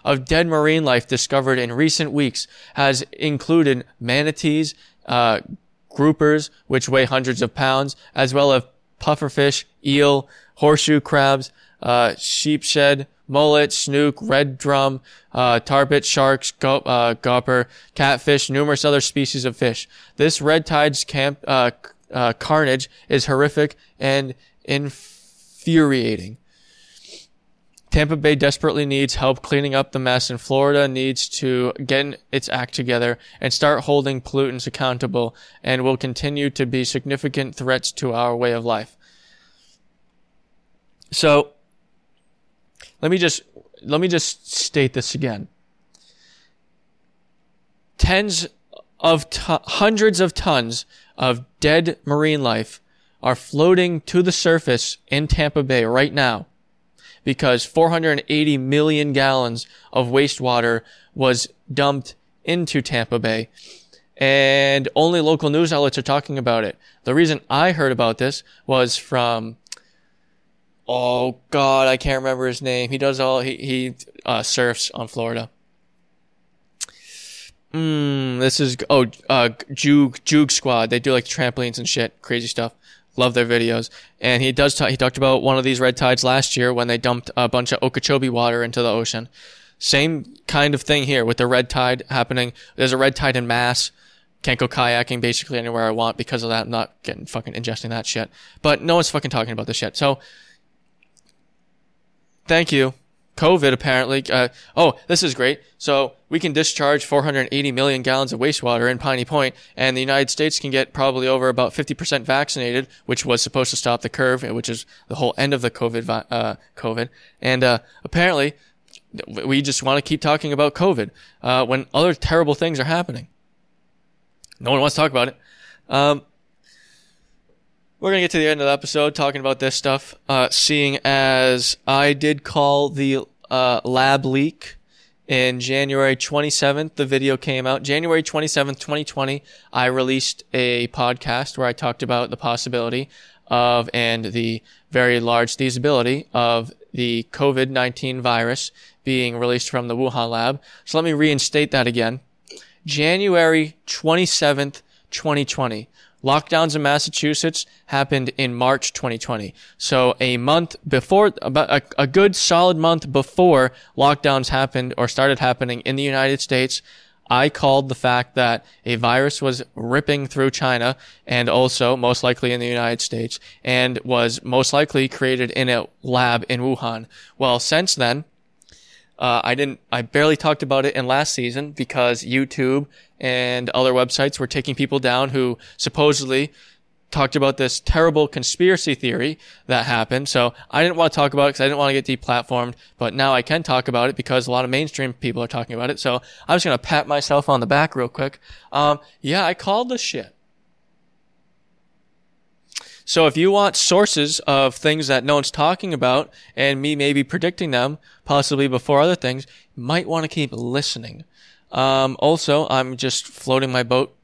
of dead marine life discovered in recent weeks has included manatees, groupers, which weigh hundreds of pounds, as well as pufferfish, eel, horseshoe crabs, sheepshead, mullet, snook, red drum, tarpon, sharks, gopper, catfish, numerous other species of fish. This red tide's carnage is horrific and infuriating. Tampa Bay desperately needs help cleaning up the mess, and Florida needs to get its act together and start holding pollutants accountable and will continue to be significant threats to our way of life. So, let me just state this again. Hundreds of tons of dead marine life are floating to the surface in Tampa Bay right now, because 480 million gallons of wastewater was dumped into Tampa Bay, and only local news outlets are talking about it. The reason I heard about this was from, I can't remember his name. He does he surfs on Florida. Juke Squad. They do like trampolines and shit, crazy stuff. Love their videos. And he talked about one of these red tides last year when they dumped a bunch of Okeechobee water into the ocean. Same kind of thing here with the red tide happening. There's a red tide in Mass. Can't go kayaking basically anywhere I want because of that. I'm not ingesting that shit. But no one's fucking talking about this shit. So, thank you. COVID apparently. This is great. So we can discharge 480 million gallons of wastewater in Piney Point, and the United States can get probably over about 50% vaccinated, which was supposed to stop the curve, which is the whole end of the COVID. And apparently, we just want to keep talking about COVID when other terrible things are happening. No one wants to talk about it. We're going to get to the end of the episode talking about this stuff, seeing as I did call the lab leak in January 27th. The video came out. January 27th, 2020, I released a podcast where I talked about the possibility of and the very large feasibility of the COVID-19 virus being released from the Wuhan lab. So let me reinstate that again. January 27th, 2020. Lockdowns in Massachusetts happened in March 2020. So a month before, about a good solid month before lockdowns happened or started happening in the United States, I called the fact that a virus was ripping through China and also most likely in the United States and was most likely created in a lab in Wuhan. Well, since then, I barely talked about it in last season because YouTube and other websites were taking people down who supposedly talked about this terrible conspiracy theory that happened. So I didn't want to talk about it because I didn't want to get deplatformed, but now I can talk about it because a lot of mainstream people are talking about it. So I'm just going to pat myself on the back real quick. Yeah, I called this shit. So if you want sources of things that no one's talking about and me maybe predicting them possibly before other things, you might want to keep listening. Also, I'm just floating my boat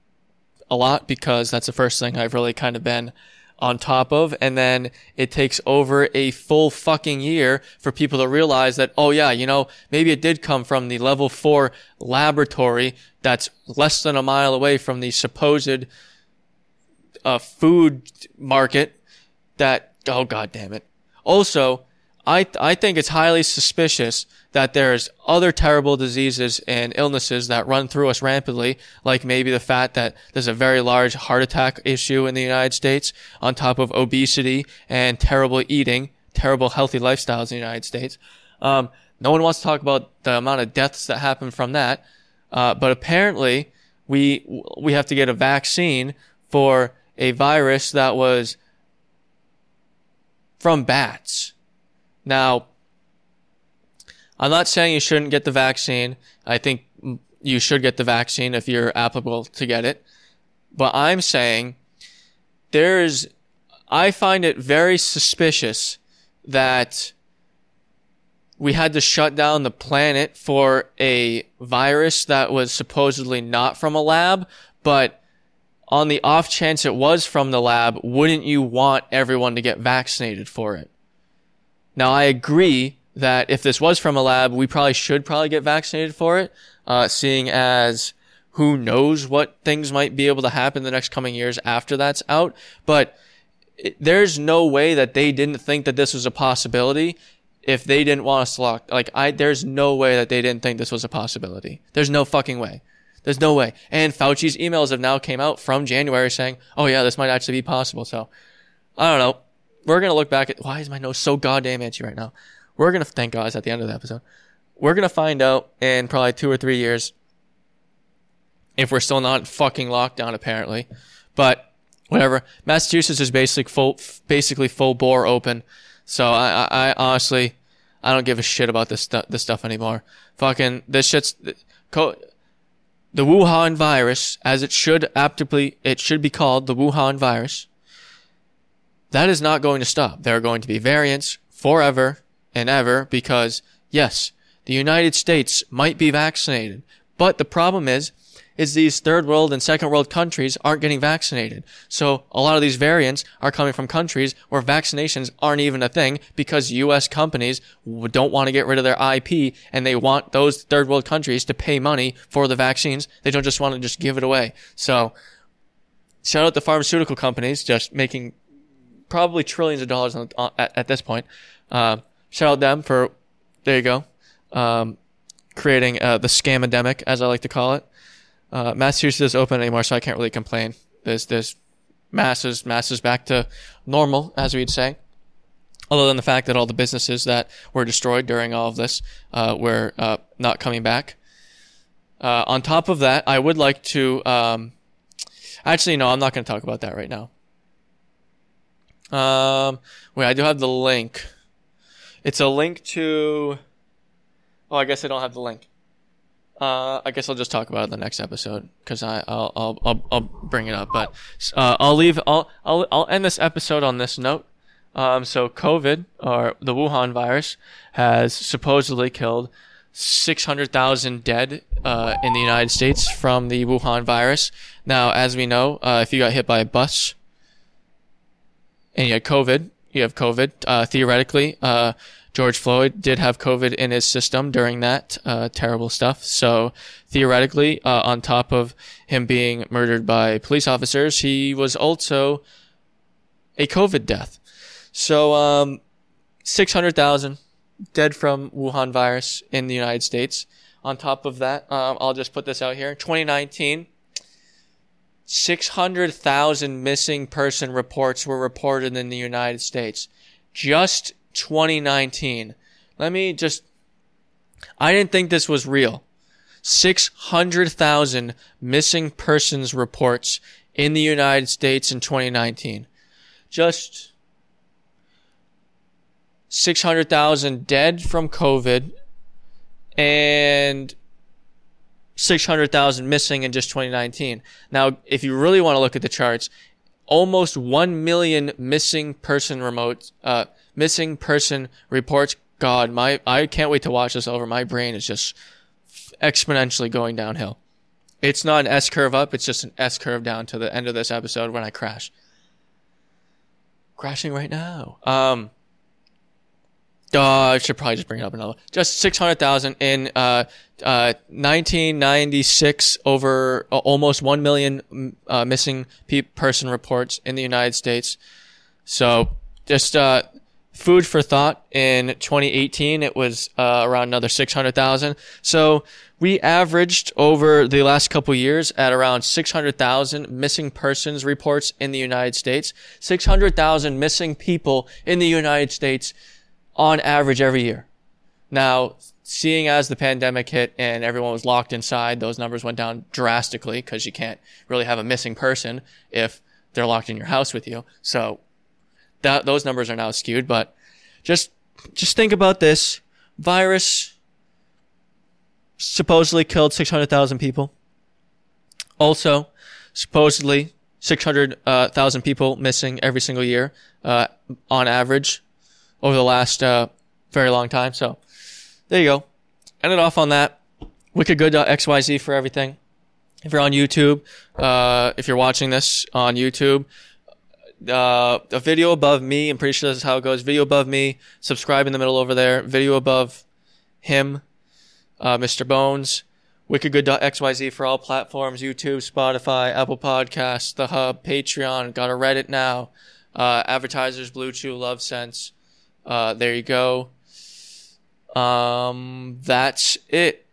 a lot because that's the first thing I've really kind of been on top of. And then it takes over a full fucking year for people to realize that, oh yeah, you know, maybe it did come from the level 4 laboratory that's less than a mile away from the supposed food market that, oh god damn it. Also, I think it's highly suspicious that there's other terrible diseases and illnesses that run through us rampantly, like maybe the fact that there's a very large heart attack issue in the United States on top of obesity and terrible eating, terrible healthy lifestyles in the United States. No one wants to talk about the amount of deaths that happen from that. But apparently we have to get a vaccine for a virus that was from bats. Now, I'm not saying you shouldn't get the vaccine. I think you should get the vaccine if you're applicable to get it. But I'm saying I find it very suspicious that we had to shut down the planet for a virus that was supposedly not from a lab, but on the off chance it was from the lab, wouldn't you want everyone to get vaccinated for it? Now, I agree that if this was from a lab, we should probably get vaccinated for it, seeing as who knows what things might be able to happen the next coming years after that's out. But there's no way that they didn't think that this was a possibility if they didn't want us to lock. There's no way that they didn't think this was a possibility. There's no fucking way. There's no way. And Fauci's emails have now came out from January saying, oh yeah, this might actually be possible. So I don't know. We're going to look back at, why is my nose so goddamn itchy right now? We're going to, thank God it's at the end of the episode. We're going to find out in probably 2 or 3 years if we're still not in fucking lockdown, apparently. But whatever. Massachusetts is basically full bore open. So I honestly, I don't give a shit about this stuff anymore. Fucking, this shit's, the Wuhan virus, as it should aptly, it should be called the Wuhan virus. That is not going to stop. There are going to be variants forever and ever because, yes, the United States might be vaccinated. But the problem is these third world and second world countries aren't getting vaccinated. So a lot of these variants are coming from countries where vaccinations aren't even a thing because U.S. companies don't want to get rid of their IP and they want those third world countries to pay money for the vaccines. They don't just want to just give it away. So shout out the pharmaceutical companies just making probably trillions of dollars at this point. Shout out them for, there you go, creating the scamdemic, as I like to call it. Massachusetts isn't open anymore, so I can't really complain. There's masses back to normal, as we'd say. Other than the fact that all the businesses that were destroyed during all of this were not coming back. On top of that, I would like to... actually, no, I'm not going to talk about that right now. Wait, I do have the link. It's a link to... Oh, I guess I don't have the link. I guess I'll just talk about it in the next episode because I'll bring it up. But I'll end this episode on this note. So COVID or the Wuhan virus has supposedly killed 600,000 dead in the United States from the Wuhan virus. Now, as we know, if you got hit by a bus and you had COVID, you have COVID. Theoretically, George Floyd did have COVID in his system during that, terrible stuff. So theoretically, on top of him being murdered by police officers, he was also a COVID death. So, 600,000 dead from Wuhan virus in the United States. On top of that, I'll just put this out here. 2019, 600,000 missing person reports were reported in the United States. Just 2019. Let me just... I didn't think this was real. 600,000 missing persons reports in the United States in 2019. Just 600,000 dead from COVID and 600,000 missing in just 2019. Now, if you really want to look at the charts, almost 1 million missing person reports. God, I can't wait to watch this over. My brain is just exponentially going downhill. It's not an S curve up. It's just an S curve down to the end of this episode when I crash. Crashing right now. I should probably just bring it up another. Just 600,000 in 1996 over almost 1 million missing person reports in the United States. So just food for thought. In 2018, it was around another 600,000. So we averaged over the last couple years at around 600,000 missing persons reports in the United States. 600,000 missing people in the United States on average every year. Now, seeing as the pandemic hit and everyone was locked inside, those numbers went down drastically because you can't really have a missing person if they're locked in your house with you. So those numbers are now skewed, but just think about this. Virus supposedly killed 600,000 people. Also, supposedly 600,000 people missing every single year on average over the last very long time. So there you go. End it off on that. wickedgood.xyz for everything. If you're on YouTube, if you're watching this on YouTube, a video above me, I'm pretty sure this is how it goes. Video above me, subscribe in the middle over there. Video above him, Mr. Bones. wickedgood.xyz for all platforms, YouTube, Spotify, Apple Podcasts, The Hub, Patreon, got a Reddit now, advertisers, Blue Chew, Love Sense. There you go. That's it.